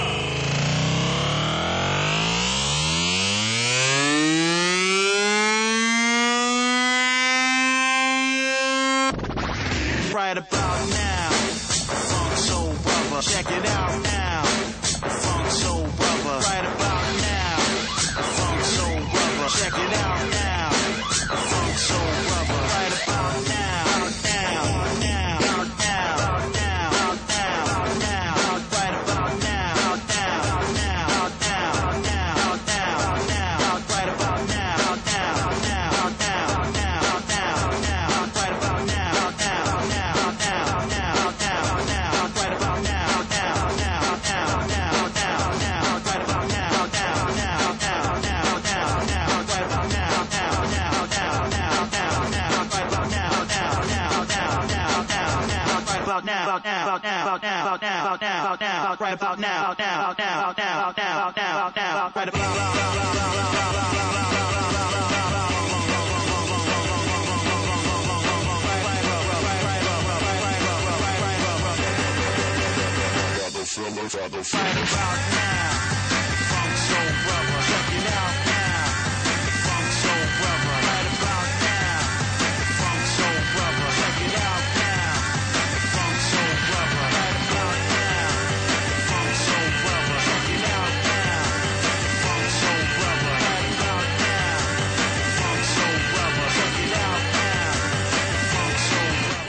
right about now. Funk Soul Brother, check it out now. Funk Soul Brother, right about now. Funk Soul Brother, check it out now. Funk Soul Brother, right about now. Now, now, now, now, now, now, now, right about now. Now, now, now, now, now, now, right about now. Now, now, now, now, now, now, right about now. Now, now, now, now, now, now, right about now. Now, now, now, now, now, now, right about now. Now, now, now, now, now, now, right about now. Now, now, now, now, now, now, right about now. Now, now. About now, about now, about now, about now, about now, about now, about now, right about now, now, now, now, now, now, now, right about now.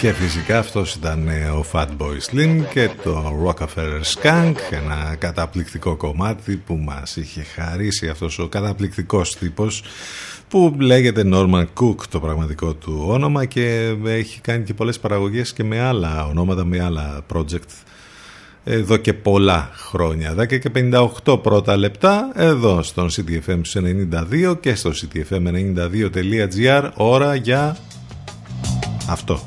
Και φυσικά αυτός ήταν ο Fatboy Slim και το Rockefeller Skunk, ένα καταπληκτικό κομμάτι που μας είχε χαρίσει αυτός ο καταπληκτικός τύπος που λέγεται Norman Cook το πραγματικό του όνομα και έχει κάνει και πολλές παραγωγές και με άλλα ονόματα, με άλλα project εδώ και πολλά χρόνια. δέκα και πενήντα οκτώ πρώτα λεπτά εδώ στον City εφ εμ ενενήντα δύο και στο city fm ενενήντα δύο τελεία gr. Ώρα για αυτό.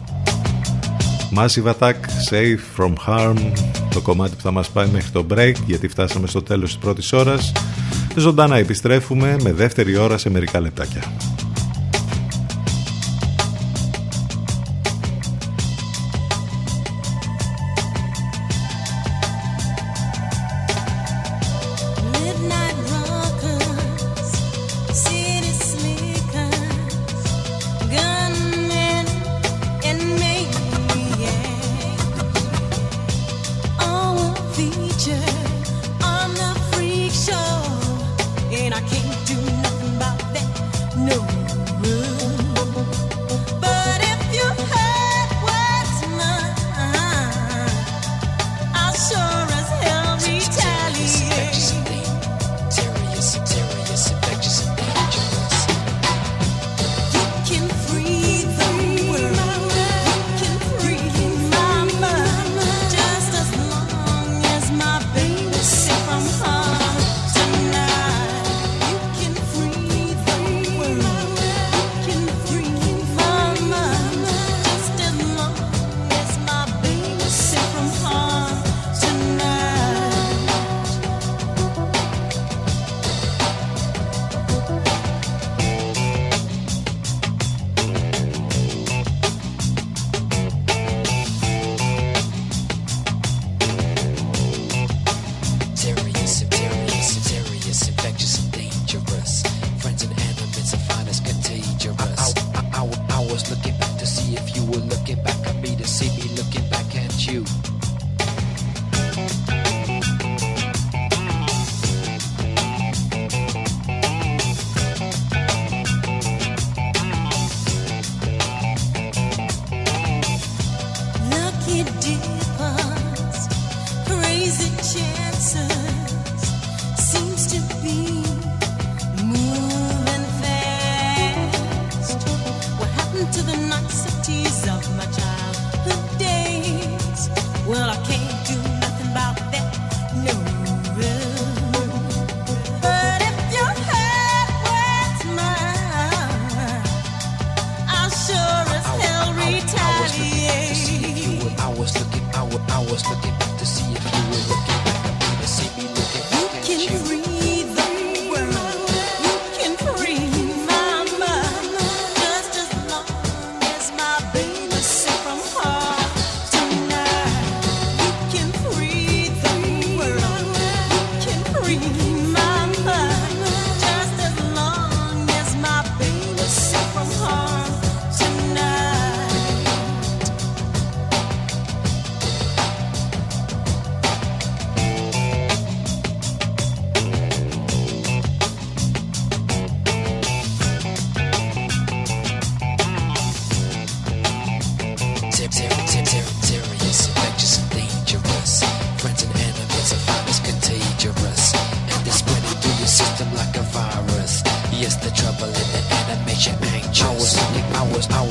Massive Attack, Safe From Harm, το κομμάτι που θα μας πάει μέχρι το break, γιατί φτάσαμε στο τέλος της πρώτης ώρας. Ζωντανά επιστρέφουμε με δεύτερη ώρα σε μερικά λεπτάκια.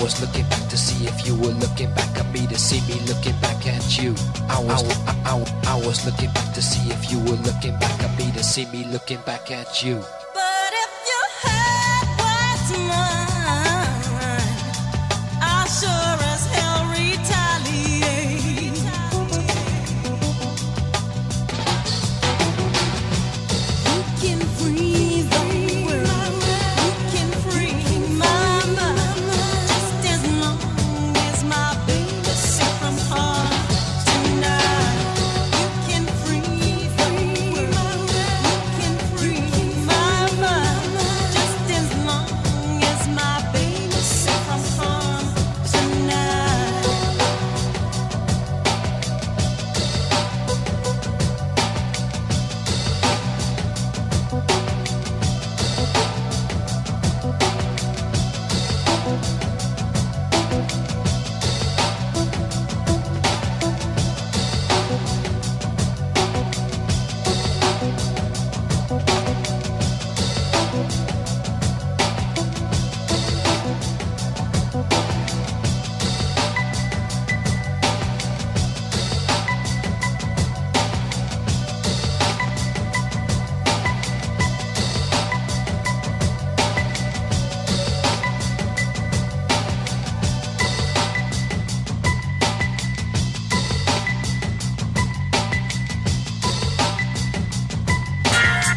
was looking back to see if you were looking back at me, to see me looking back at you. I was, I, I, I, I was looking back to see if you were looking back at me, to see me looking back at you. But if you had what's mine, I sure as hell retaliate. You can free the world, you can free my mind, just as long as my baby's safe from harm tonight. You can free the world, you can free my mind, just as long as my baby's safe from harm tonight.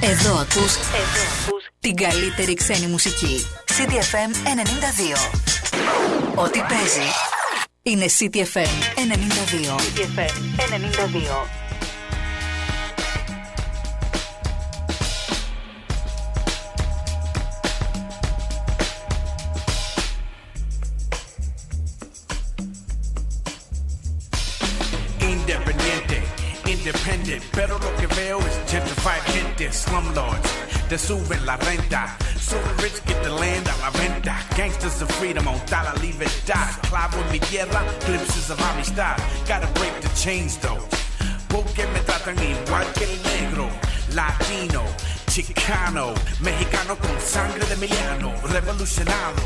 Εδώ ακούς, εδώ ακούς την καλύτερη ξένη μουσική. City εφ εμ ενενήντα δύο. Ό,τι παίζει είναι City εφ εμ ενενήντα δύο. City εφ εμ ενενήντα δύο. Slumlords, the suben la renta. Super rich get the land a la venta. Gangsters of freedom on dollar leave it die. Clavo mi tierra, glimpses of amistad. Gotta break the chains though. Porque me tratan igual que el negro, Latino, Chicano, Mexicano con sangre de Emiliano, revolucionado.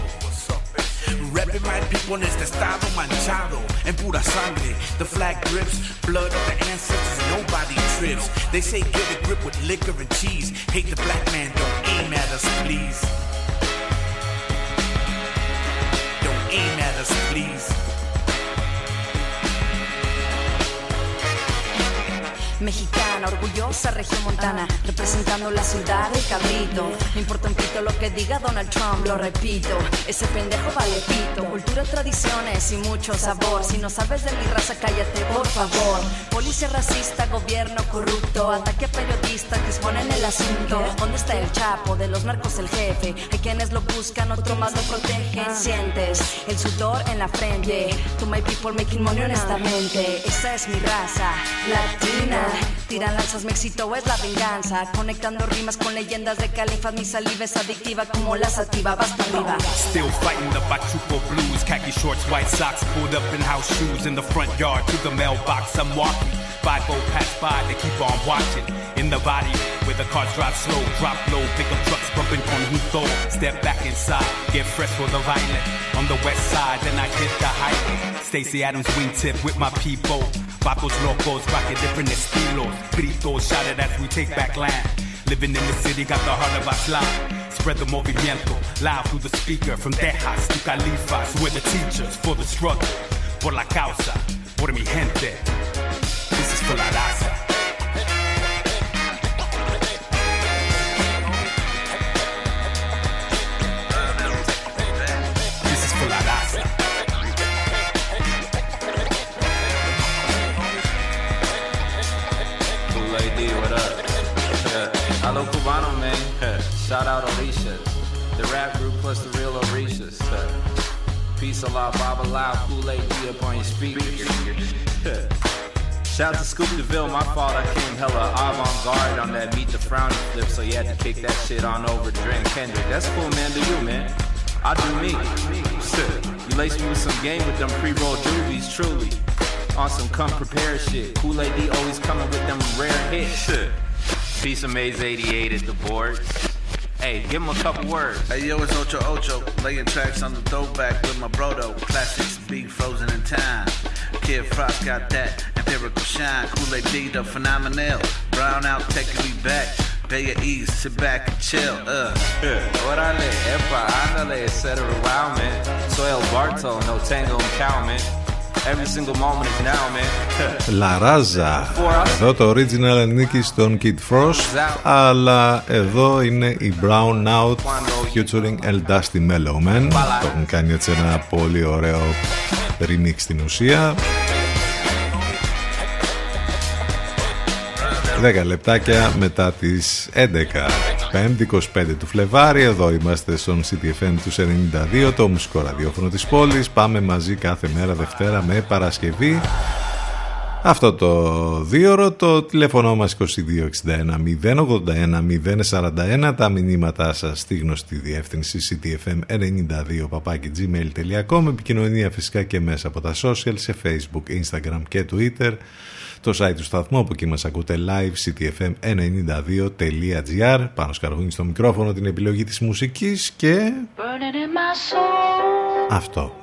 Rapping my people en este estado manchado, en pura sangre. The flag grips, blood of the ancestors, nobody trips. They say get a grip with liquor and cheese. Hate the black man, don't aim at us, please. Don't aim at us, please. Mexicana, orgullosa regiomontana, representando la ciudad del cabrito. No importa un pito lo que diga Donald Trump, lo repito. Ese pendejo vale pito. Cultura, tradiciones y mucho sabor. Si no sabes de mi raza, cállate, por favor. Policía racista, gobierno corrupto, ataque a periodistas que exponen el asunto. ¿Dónde está el Chapo? De los narcos el jefe. Hay quienes lo buscan, otros más lo protegen. Sientes el sudor en la frente. To my people making money honestamente. Esa es mi raza, latina. Tiran lanzas, mi éxito es la venganza. Conectando rimas con leyendas de califas. Mi saliva es adictiva como la sativa. Vas pa' arriba. Still fighting the Pachuco blues. Khaki shorts, white socks, pulled up in house shoes. In the front yard, through the mailbox I'm walking. Five-o pass by, they keep on watching. In the body, where the cars drive slow. Drop low, pick up trucks bumping on Huto. Step back inside, get fresh for the violent. On the west side, then I hit the highway. Stacey Adams wingtip with my people. Vatos locos, rockin' different estilos. Gritos shouted as we take back land. Living in the city, got the heart of our slime. Spread the movimiento, loud through the speaker. From Texas to Califas, we're the teachers. For the struggle, por la causa, por mi gente. This is for la raza. This is for la raza. What up? Hello, Cubano, man. Shout out Orishas. The rap group plus the real Orishas. Peace, Allah, Baba, Lao, Kool-Aid, D up on your speakers. Shout out to Scoop DeVille. My fault, I came hella avant-garde on that Meet the Frowny flip, so you had to kick that shit on over to Drake Kendrick. That's cool, man. Do you, man? I do me. You lace me with some game with them pre-roll doobies, truly. On some come prepared shit. Kool-Aid D always coming with them rare hits. Peace of Maze eighty-eight at the boards. Hey, give him a couple words. Hey, yo, it's Ocho Ocho. Laying tracks on the throwback with my brodo. Classics be frozen in time. Kid Frost got that empirical shine. Kool-Aid D, the phenomenal. Brown out, take me back. Bay of East, sit back and chill. Uh. Orale, epa, andale, et cetera, wow, man. Soy el Bartol, no tango and cow, man. Every single moment is now, man. Λαράζα. Εδώ το original νίκη στον Kid Frost, αλλά εδώ είναι η Brown Out featuring El Dusty Mellow Man. Το έχουν κάνει έτσι ένα πολύ ωραίο remix στην ουσία. δέκα λεπτάκια μετά τις έντεκα, πέμπτη εικοστή πέμπτη του Φλεβάρη. Εδώ είμαστε στον City εφ εμ του ενενήντα δύο, το μουσικό ραδιόφωνο της πόλης. Πάμε μαζί κάθε μέρα Δευτέρα με Παρασκευή. Αυτό το δίωρο, το τηλέφωνο μας είκοσι δύο εξήντα ένα μηδέν ογδόντα ένα μηδέν σαράντα ένα. Τα μηνύματά σας στη γνωστή διεύθυνση σι τι εφ εμ ενενήντα δύο παπάκι τζι μέιλ τελεία κομ. Επικοινωνία φυσικά και μέσα από τα social, σε Facebook, Instagram και Twitter. Το site του σταθμού, από εκεί μας ακούτε live, σι τι εφ εμ ενενήντα δύο τελεία τζι άρ. Πάνος Καρβούνης στο μικρόφωνο, την επιλογή της μουσικής και... αυτό,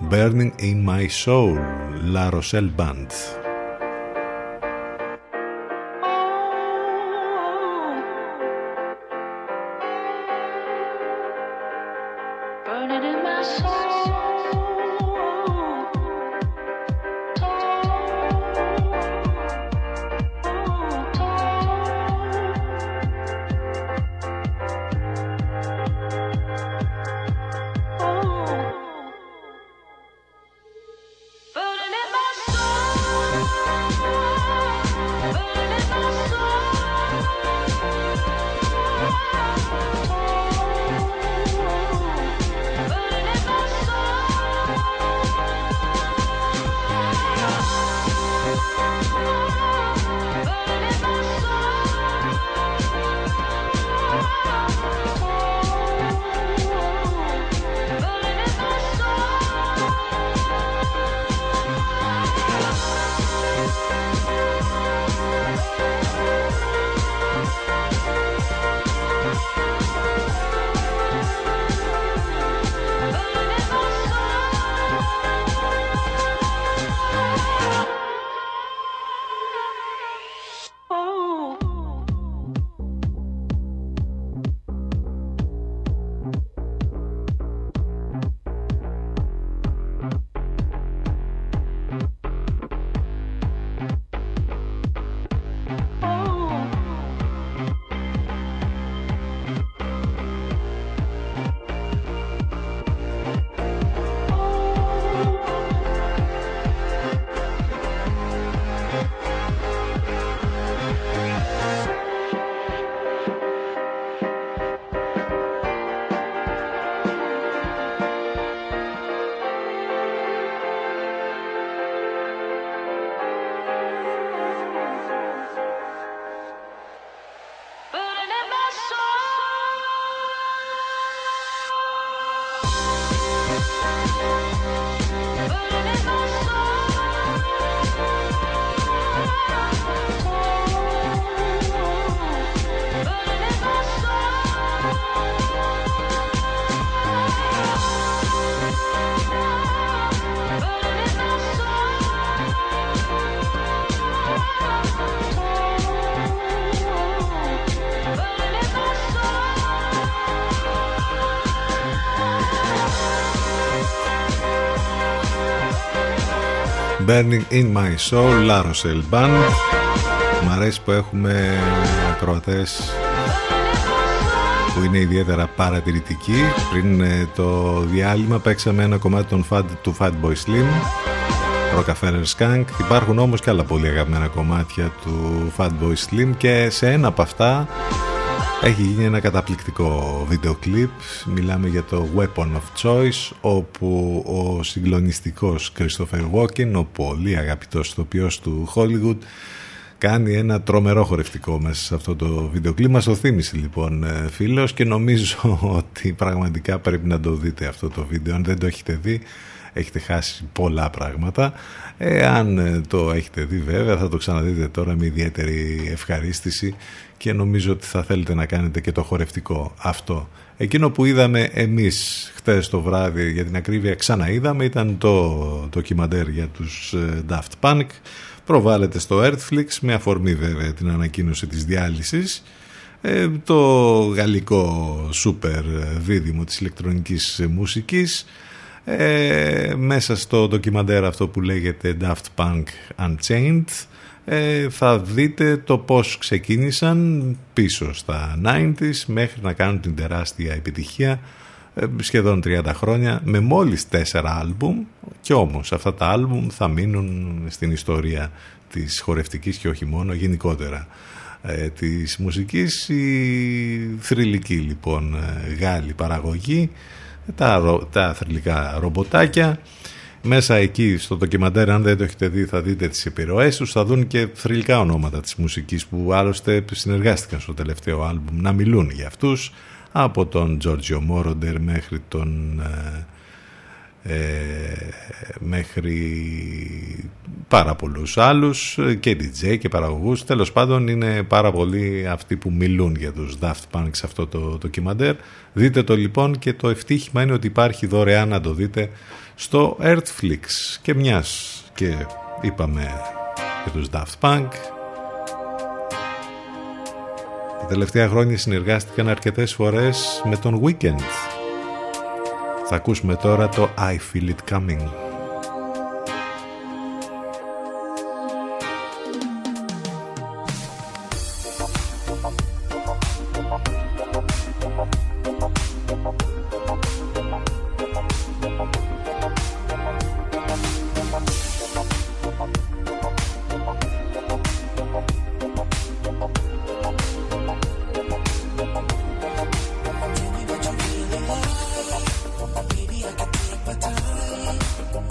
Burning in My Soul, La Rochelle Band. Burning in My Soul, La Rochelle Band. Μ' αρέσει που έχουμε ακροατές που είναι ιδιαίτερα παρατηρητικοί. Πριν το διάλειμμα παίξαμε ένα κομμάτι των Fat, του Fatboy Slim, Rockefeller Skunk. Υπάρχουν όμως και άλλα πολύ αγαπημένα κομμάτια του Fatboy Slim και σε ένα από αυτά έχει γίνει ένα καταπληκτικό βίντεο κλιπ. Μιλάμε για το Weapon of Choice, όπου ο συγκλονιστικός Christopher Walken, ο πολύ αγαπητός ηθοποιός του Hollywood, κάνει ένα τρομερό χορευτικό μέσα σε αυτό το βίντεο κλιπ. Μας το θύμισε λοιπόν φίλος και νομίζω ότι πραγματικά πρέπει να το δείτε αυτό το βίντεο. Αν δεν το έχετε δει, έχετε χάσει πολλά πράγματα. Ε, αν το έχετε δει βέβαια θα το ξαναδείτε τώρα με ιδιαίτερη ευχαρίστηση και νομίζω ότι θα θέλετε να κάνετε και το χορευτικό αυτό. Εκείνο που είδαμε εμείς χτες το βράδυ, για την ακρίβεια ξαναείδαμε, ήταν το ντοκιμαντέρ για τους Daft Punk. Προβάλλεται στο Earthflix με αφορμή βέβαια την ανακοίνωση της διάλυσης. Ε, το γαλλικό σούπερ δίδυμο της ηλεκτρονικής μουσικής, ε, μέσα στο ντοκιμαντέρ αυτό που λέγεται Daft Punk Unchained, ε, θα δείτε το πώς ξεκίνησαν πίσω στα ενενήντα μέχρι να κάνουν την τεράστια επιτυχία, ε, σχεδόν τριάντα χρόνια με μόλις τέσσερα άλμπουμ, και όμως αυτά τα άλμπουμ θα μείνουν στην ιστορία της χορευτικής και όχι μόνο, γενικότερα της μουσικής. Η θρυλική λοιπόν Γάλλη παραγωγή, τα, τα θρυλικά ρομποτάκια μέσα εκεί στο ντοκιμαντέρ. Αν δεν το έχετε δει θα δείτε τις επιρροές τους, θα δουν και θρυλικά ονόματα της μουσικής που άλλωστε συνεργάστηκαν στο τελευταίο άλμπουμ να μιλούν για αυτούς, από τον Giorgio Moroder μέχρι τον ε, μέχρι πάρα πολλούς άλλους και ντι τζέι και παραγωγούς. Τέλος πάντων είναι πάρα πολλοί αυτοί που μιλούν για τους Daft Punk σε αυτό το ντοκιμαντέρ. Δείτε το λοιπόν, και το ευτύχημα είναι ότι υπάρχει δωρεάν να το δείτε στο Earthflix. Και μιας και είπαμε για τους Daft Punk, τα τελευταία χρόνια συνεργάστηκαν αρκετές φορές με τον Weeknd. Θα ακούσουμε τώρα το I Feel It Coming. Baby, I can take my time.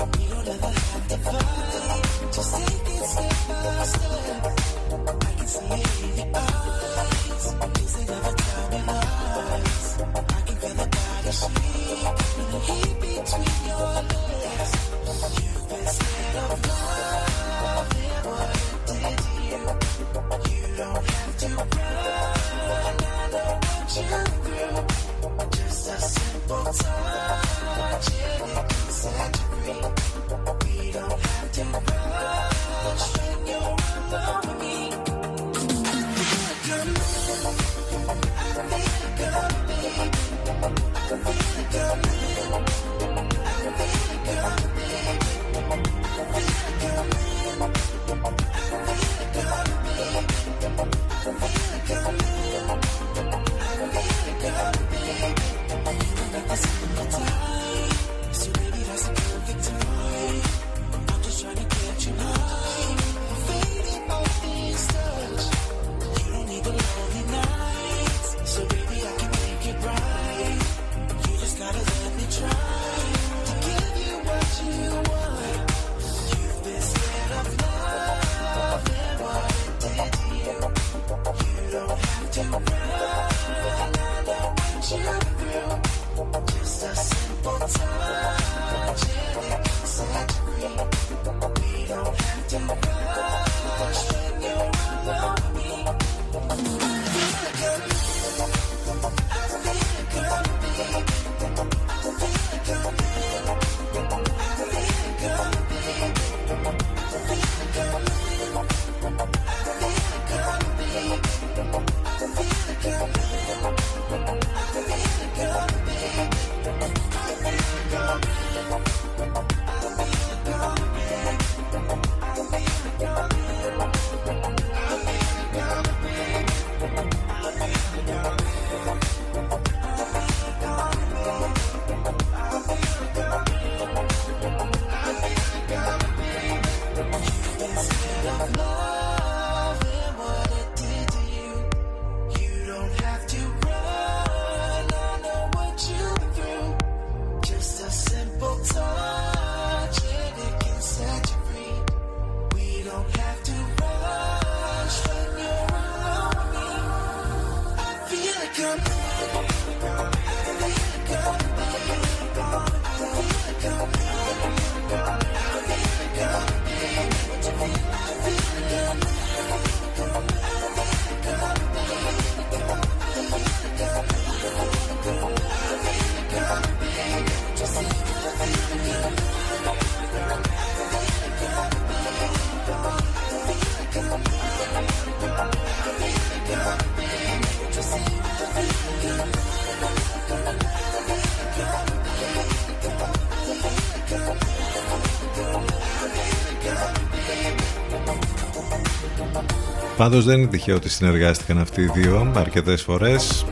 Πάντως δεν είναι τυχαίο ότι συνεργάστηκαν αυτοί οι δύο αρκετές φορές.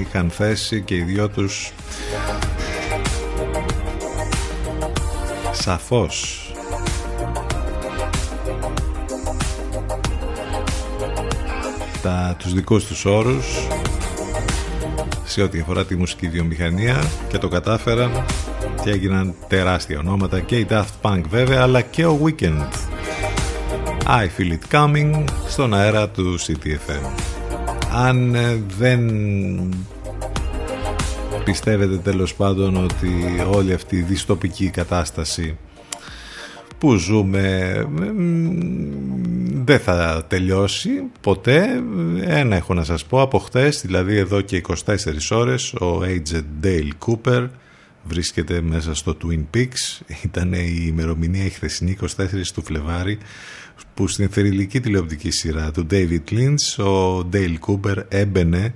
Είχαν θέση και οι δυο τους σαφώς. Τα, τους δικούς τους όρους σε ό,τι αφορά τη μουσική βιομηχανία και το κατάφεραν και έγιναν τεράστια ονόματα και η Daft Punk βέβαια, αλλά και ο Weeknd. I Feel It Coming στον αέρα του City εφ εμ. Αν ε, δεν πιστεύετε τέλος πάντων ότι όλη αυτή η δυστοπική κατάσταση που ζούμε δεν θα τελειώσει ποτέ, ένα έχω να σας πω. Από χτες, δηλαδή εδώ και είκοσι τέσσερις ώρες, ο Agent Dale Cooper βρίσκεται μέσα στο Twin Peaks. Ήταν η ημερομηνία η χθεσινή, είκοσι τέσσερις του Φλεβάρη, που στην θρυλική τηλεοπτική σειρά του David Lynch ο Dale Cooper έμπαινε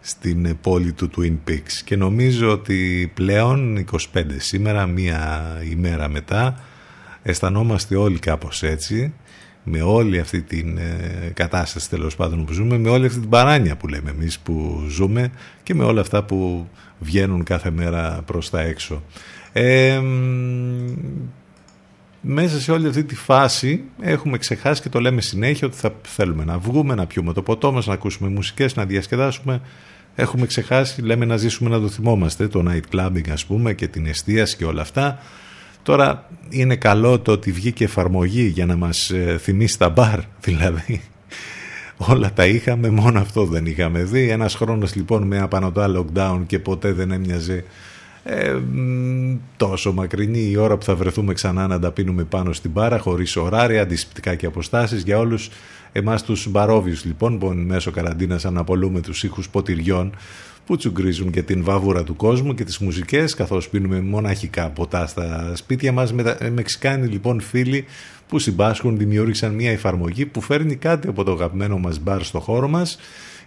στην πόλη του Twin Peaks. Και νομίζω ότι πλέον είκοσι πέντε σήμερα, μία ημέρα μετά, αισθανόμαστε όλοι κάπως έτσι, με όλη αυτή την ε, κατάσταση τέλος πάντων που ζούμε, με όλη αυτή την παράνοια που λέμε εμείς που ζούμε και με όλα αυτά που βγαίνουν κάθε μέρα προς τα έξω. Ε, μέσα σε όλη αυτή τη φάση έχουμε ξεχάσει και το λέμε συνέχεια ότι θα θέλουμε να βγούμε, να πιούμε το ποτό μας, να ακούσουμε μουσικές, να διασκεδάσουμε. Έχουμε ξεχάσει, λέμε, να ζήσουμε, να το θυμόμαστε, το night clubbing ας πούμε και την εστίαση και όλα αυτά. Τώρα είναι καλό το ότι βγήκε εφαρμογή για να μας ε, θυμίσει τα μπαρ, δηλαδή όλα τα είχαμε, μόνο αυτό δεν είχαμε δει. Ένας χρόνος λοιπόν με απανοτά lockdown και ποτέ δεν έμοιαζε ε, τόσο μακρινή η ώρα που θα βρεθούμε ξανά να τα πίνουμε πάνω στην μπάρα χωρίς ωράρια, αντισηπτικά και αποστάσεις για όλους εμάς τους μπαρόβιους λοιπόν που μέσω καραντίνας αναπολούμε τους ήχους ποτηριών που τσουγκρίζουν και την βαβούρα του κόσμου και τις μουσικές, καθώς πίνουμε μοναχικά ποτά στα σπίτια μας. Μεξικάνοι λοιπόν φίλοι που συμπάσχουν δημιούργησαν μια εφαρμογή που φέρνει κάτι από το αγαπημένο μας μπαρ στο χώρο μας.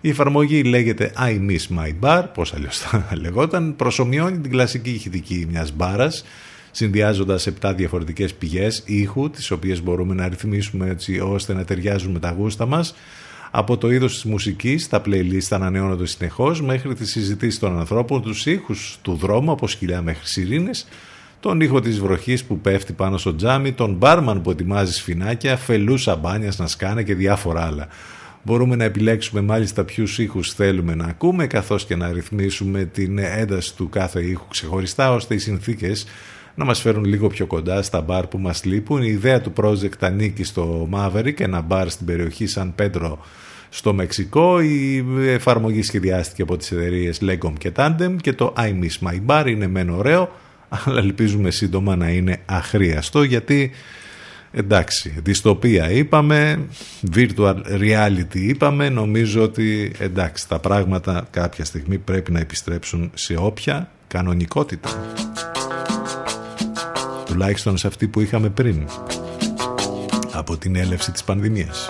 Η εφαρμογή λέγεται I Miss My Bar, πώς αλλιώς θα λεγόταν, προσομοιώνει την κλασική ηχητική μιας μπάρας, συνδυάζοντας επτά διαφορετικές πηγές ήχου, τις οποίες μπορούμε να ρυθμίσουμε έτσι ώστε να ταιριάζουν με τα γούστα μας. Από το είδος της μουσικής, τα playlist ανανεώνονται συνεχώς, μέχρι τις συζητήσεις των ανθρώπων, τους ήχους του δρόμου, από σκυλιά μέχρι σιρήνες, τον ήχο της βροχής που πέφτει πάνω στο τζάμι, τον μπάρμαν που ετοιμάζει σφινάκια, φελούς σαμπάνιας να σκάνε και διάφορα άλλα. Μπορούμε να επιλέξουμε μάλιστα ποιους ήχους θέλουμε να ακούμε, καθώς και να ρυθμίσουμε την ένταση του κάθε ήχου ξεχωριστά, ώστε οι συνθήκες να μας φέρουν λίγο πιο κοντά στα μπαρ που μας λείπουν. Η ιδέα του project ανήκει στο Maverick, ένα μπαρ στην περιοχή Σαν Πέντρο στο Μεξικό. Η εφαρμογή σχεδιάστηκε από τις εταιρείες Legom και Tandem και το I Miss My Bar είναι μεν ωραίο, αλλά ελπίζουμε σύντομα να είναι αχρίαστο, γιατί εντάξει, δυστοπία είπαμε, virtual reality είπαμε, νομίζω ότι εντάξει, τα πράγματα κάποια στιγμή πρέπει να επιστρέψουν σε όποια κανονικότητα, τουλάχιστον σε αυτή που είχαμε πριν από την έλευση της πανδημίας.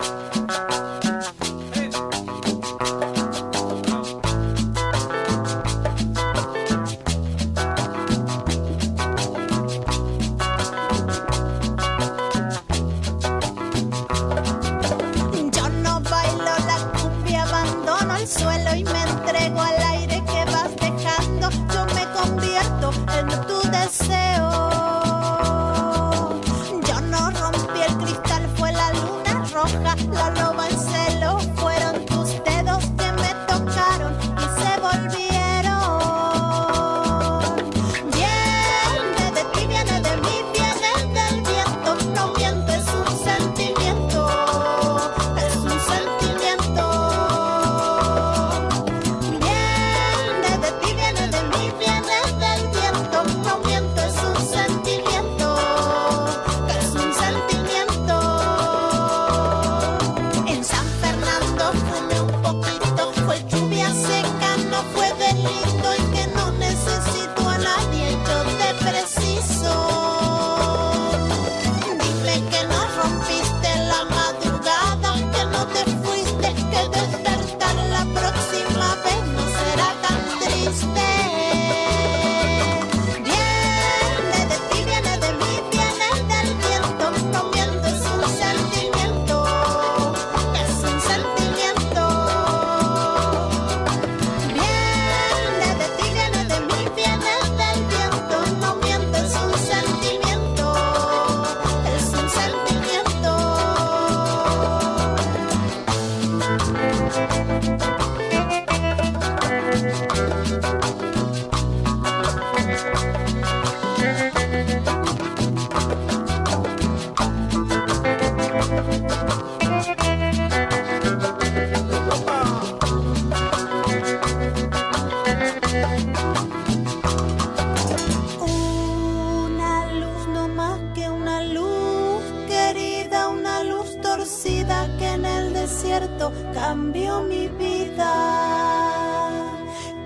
todo, cambió mi vida.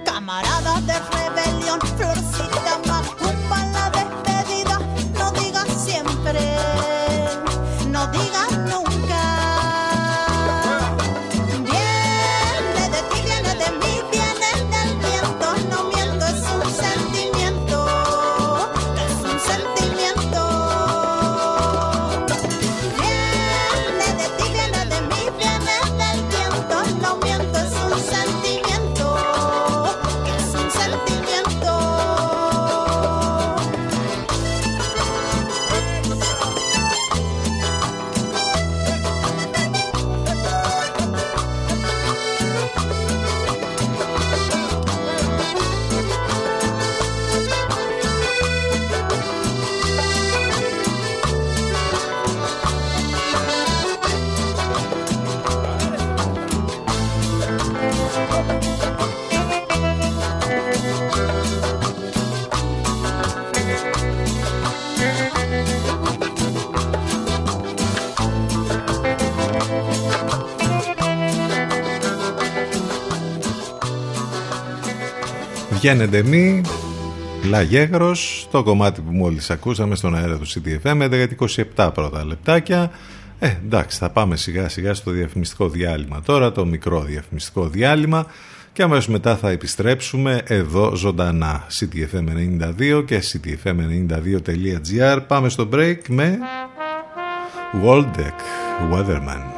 Camarada de rebelión, florcita macumba, la despedida. No digas siempre, no digas nunca. Viene de ti, viene de mí, viene del viento. No miento, es un sentimiento, es un sentimiento. Viene de ti, viene de mí, viene del viento. No miento, es un sentimiento, es un sentimiento. Βγαίνετε μη, Λαγέγρος, το κομμάτι που μόλις ακούσαμε στον αέρα του City εφ εμ, έντεκα και είκοσι επτά πρώτα λεπτάκια. Ε, εντάξει, θα πάμε σιγά σιγά στο διαφημιστικό διάλειμμα τώρα, το μικρό διαφημιστικό διάλειμμα, και αμέσως μετά θα επιστρέψουμε εδώ ζωντανά. City εφ εμ ενενήντα δύο και cityfm92.gr. Πάμε στο break με Waldeck Weatherman.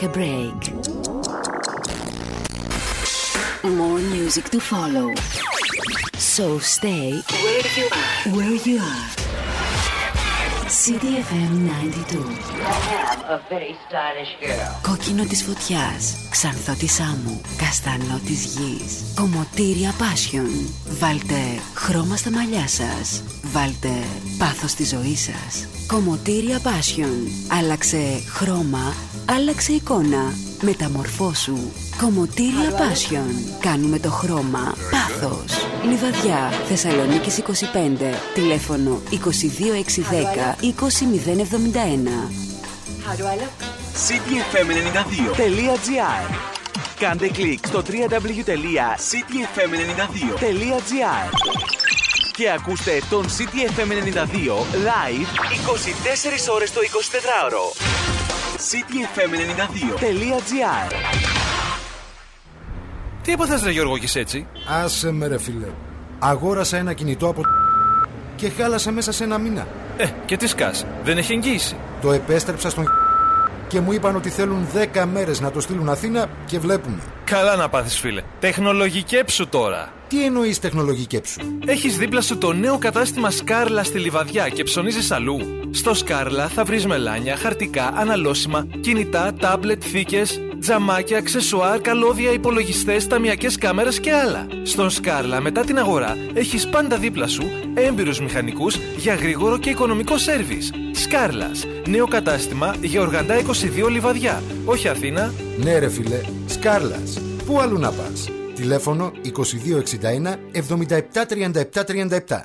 A break. More music to follow. So stay where you are. Where you are. City εφ εμ ενενήντα δύο. A very stylish girl. Κόκκινο της φωτιάς, ξανθό της άμμου, καστανό της γης, κομμωτήρια passion. Βάλτε χρώμα στα μαλλιά σας. Βάλτε πάθος στη ζωή σας. Κομμωτήρια passion. Άλλαξε χρώμα Άλλαξε εικόνα. Μεταμορφώσου. Κομωτήρια Passion. Κάνουμε το χρώμα πάθος. Λιβαδιά, Θεσσαλονίκης είκοσι πέντε. Τηλέφωνο είκοσι δύο εξήντα δέκα είκοσι μηδέν εβδομήντα ένα. city f m ενενήντα δύο τελεία gr. Κάντε κλικ στο double-u double-u double-u τελεία city f m ενενήντα δύο τελεία gr και ακούστε τον City εφ εμ ενενήντα δύο live είκοσι τέσσερις ώρες το εικοσιτετράωρο. city f m ενενήντα δύο τελεία gr. Τι έπαθες ρε Γιώργο και έτσι? Άσε με ρε φίλε. Αγόρασα ένα κινητό από και χάλασε μέσα σε ένα μήνα. Ε, και τι σκάς, δεν έχει εγγύηση? Το επέστρεψα στον και μου είπαν ότι θέλουν δέκα μέρες να το στείλουν Αθήνα και βλέπουμε. Καλά να πάθεις φίλε. Τεχνολογικέψου τώρα. Τι εννοείς τεχνολογικέψου? Έχεις δίπλα σου το νέο κατάστημα Σκάρλα στη Λιβαδιά και ψωνίζεις αλλού? Στο Σκάρλα θα βρεις μελάνια, χαρτικά, αναλώσιμα, κινητά, τάμπλετ, θήκες, τζαμάκια, αξεσουάρ, καλώδια, υπολογιστές, ταμιακές κάμερες και άλλα. Στον Σκάρλα μετά την αγορά έχεις πάντα δίπλα σου έμπειρους μηχανικούς για γρήγορο και οικονομικό σέρβις. Σκάρλας, νέο κατάστημα για Οργαντά είκοσι δύο Λιβαδιά, όχι Αθήνα. Ναι ρε φίλε, Σκάρλας, πού αλλού να πας? Τηλέφωνο είκοσι δύο εξήντα ένα εβδομήντα επτά τριάντα επτά τριάντα επτά.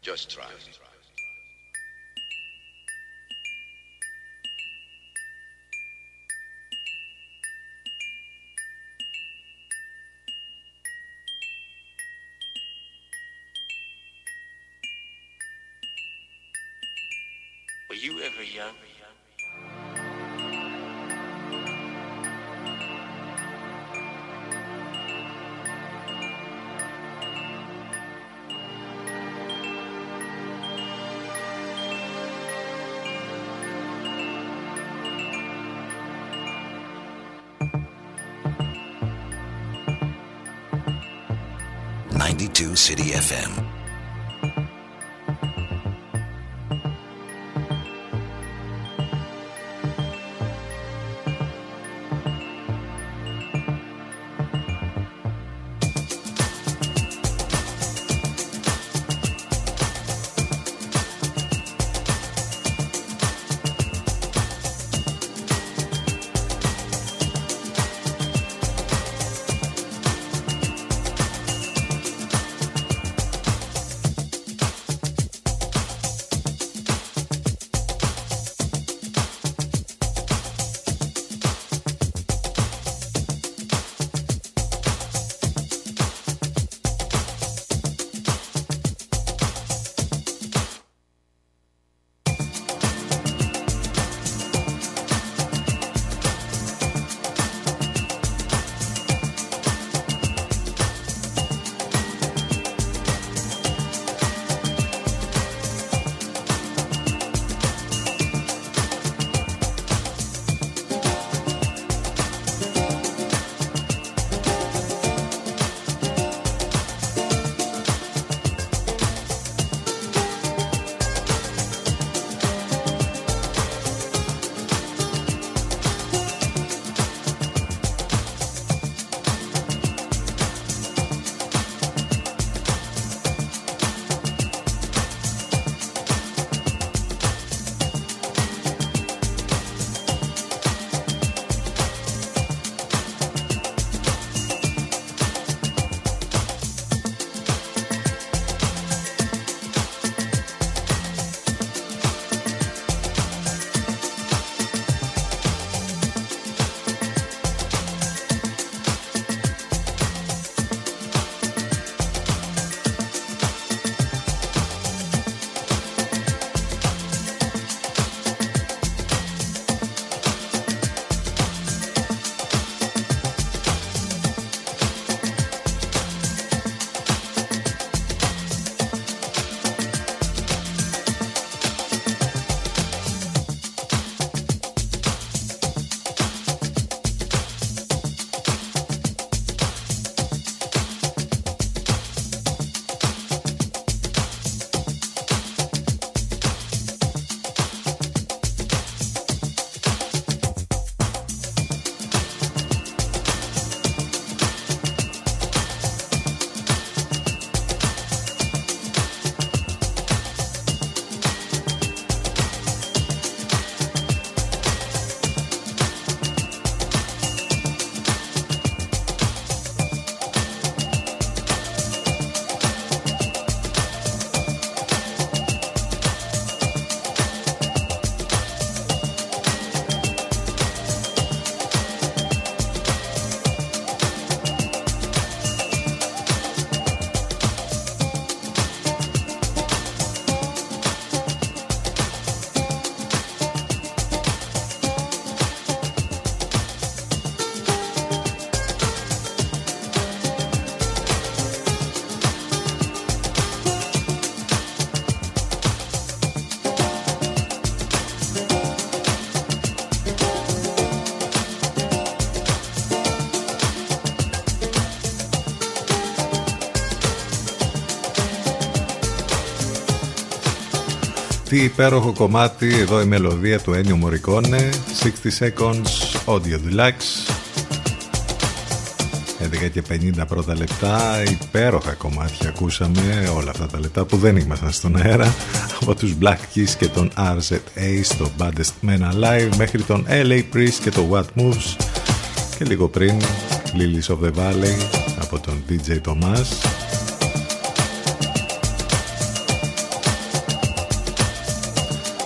Just try. Were you ever young? ninety-two City εφ εμ. Τι υπέροχο κομμάτι, εδώ η μελωδία του Ennio Morricone, sixty seconds audio deluxe. δέκα και πενήντα πρώτα λεπτά. Υπέροχα κομμάτια ακούσαμε όλα αυτά τα λεπτά που δεν ήμασταν στον αέρα, από τους Black Keys και τον αρ ζετ έι στο Baddest Men Alive μέχρι τον ελ έι Priest και το What Moves, και λίγο πριν Lilies of the Valley από τον ντι τζέι Thomas.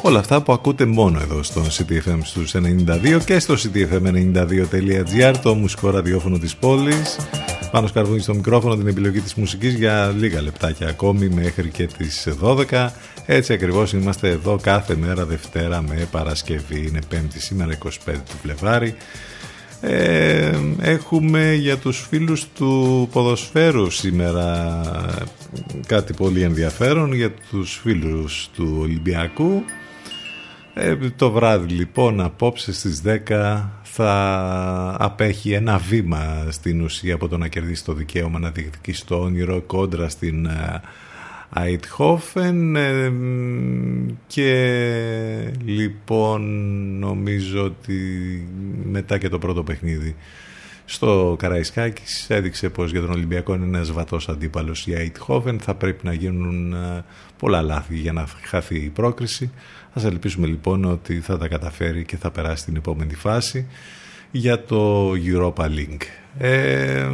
Όλα αυτά που ακούτε μόνο εδώ στο City εφ εμ στους ενενήντα δύο και στο cityfm92.gr, το μουσικό ραδιόφωνο της πόλης. Πάνος Καρβούνης στο μικρόφωνο, την επιλογή της μουσικής για λίγα λεπτάκια ακόμη μέχρι και τις δώδεκα. Έτσι ακριβώς είμαστε εδώ κάθε μέρα, Δευτέρα με Παρασκευή. Είναι Πέμπτη σήμερα, εικοστή πέμπτη του Φλεβάρη. Ε, έχουμε για τους φίλους του ποδοσφαίρου σήμερα κάτι πολύ ενδιαφέρον, για τους φίλους του Ολυμπιακού. Ε, το βράδυ λοιπόν απόψε στις δέκα θα απέχει ένα βήμα στην ουσία από το να κερδίσει το δικαίωμα να διεκδικήσει στο όνειρο κόντρα στην Αιτχόφεν. ε, και λοιπόν νομίζω ότι μετά και το πρώτο παιχνίδι στο Καραϊσκάκης έδειξε πως για τον Ολυμπιακό είναι ένας βατός αντίπαλος η Αιτχόφεν. Θα πρέπει να γίνουν πολλά λάθη για να χαθεί η πρόκριση. Ας ελπίσουμε λοιπόν ότι θα τα καταφέρει και θα περάσει την επόμενη φάση για το Europa League. Ε,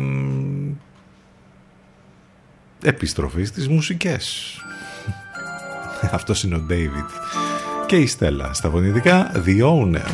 επιστροφή στις μουσικές. Αυτός είναι ο David και η Στέλλα στα φωνητικά The Owner.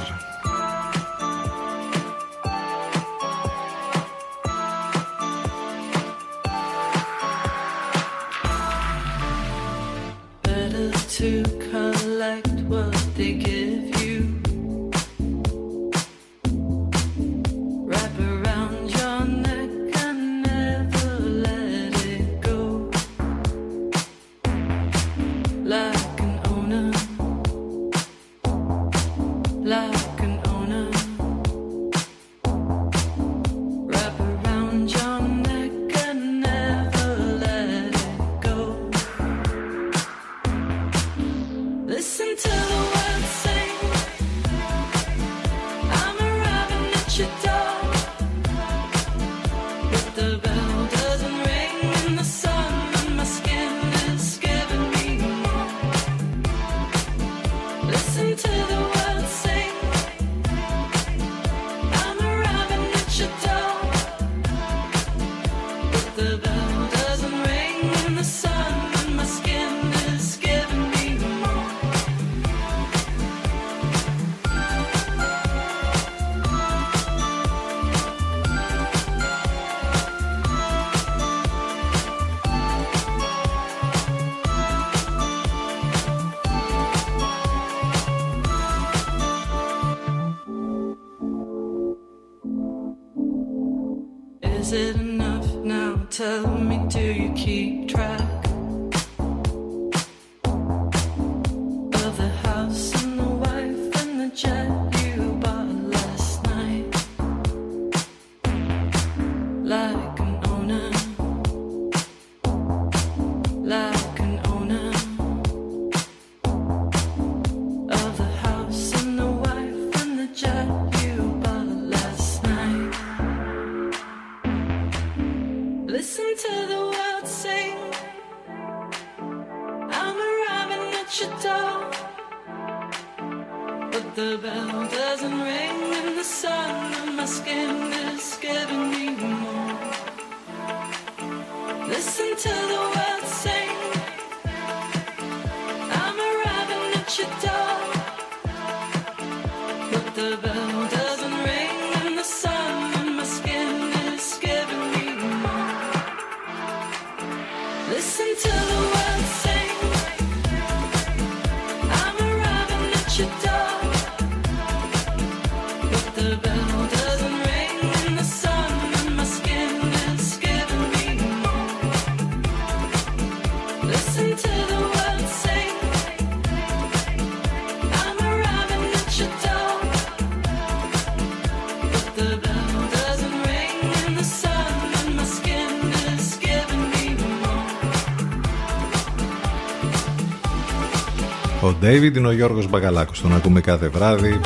Ο Ντέιβιντ είναι ο Γιώργος Μπακαλάκος. Τον ακούμε κάθε βράδυ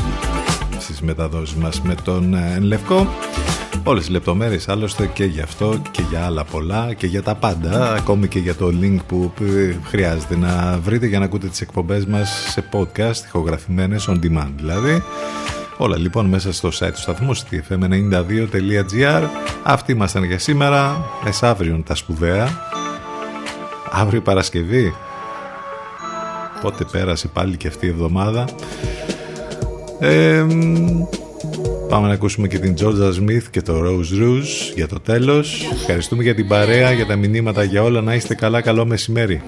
στις μεταδόσεις μας με τον Λευκό. όλες τις λεπτομέρειες άλλωστε και γι' αυτό και για άλλα πολλά και για τα πάντα, ακόμη και για το link που χρειάζεται να βρείτε για να ακούτε τις εκπομπές μας σε podcast, ηχογραφημένες, on demand δηλαδή. Όλα λοιπόν μέσα στο site του σταθμού σι τι εφ εμ ενενήντα δύο τελεία τζι αρ. Αυτοί ήμασταν για σήμερα. Μεσαύριον τα σπουδαία. Αύριο Παρασκευή. Πότε πέρασε πάλι και αυτή η εβδομάδα. Ε, πάμε να ακούσουμε και την Georgia Smith και το Rose Rouge για το τέλος. Ευχαριστούμε για την παρέα, για τα μηνύματα, για όλα. Να είστε καλά. Καλό μεσημέρι.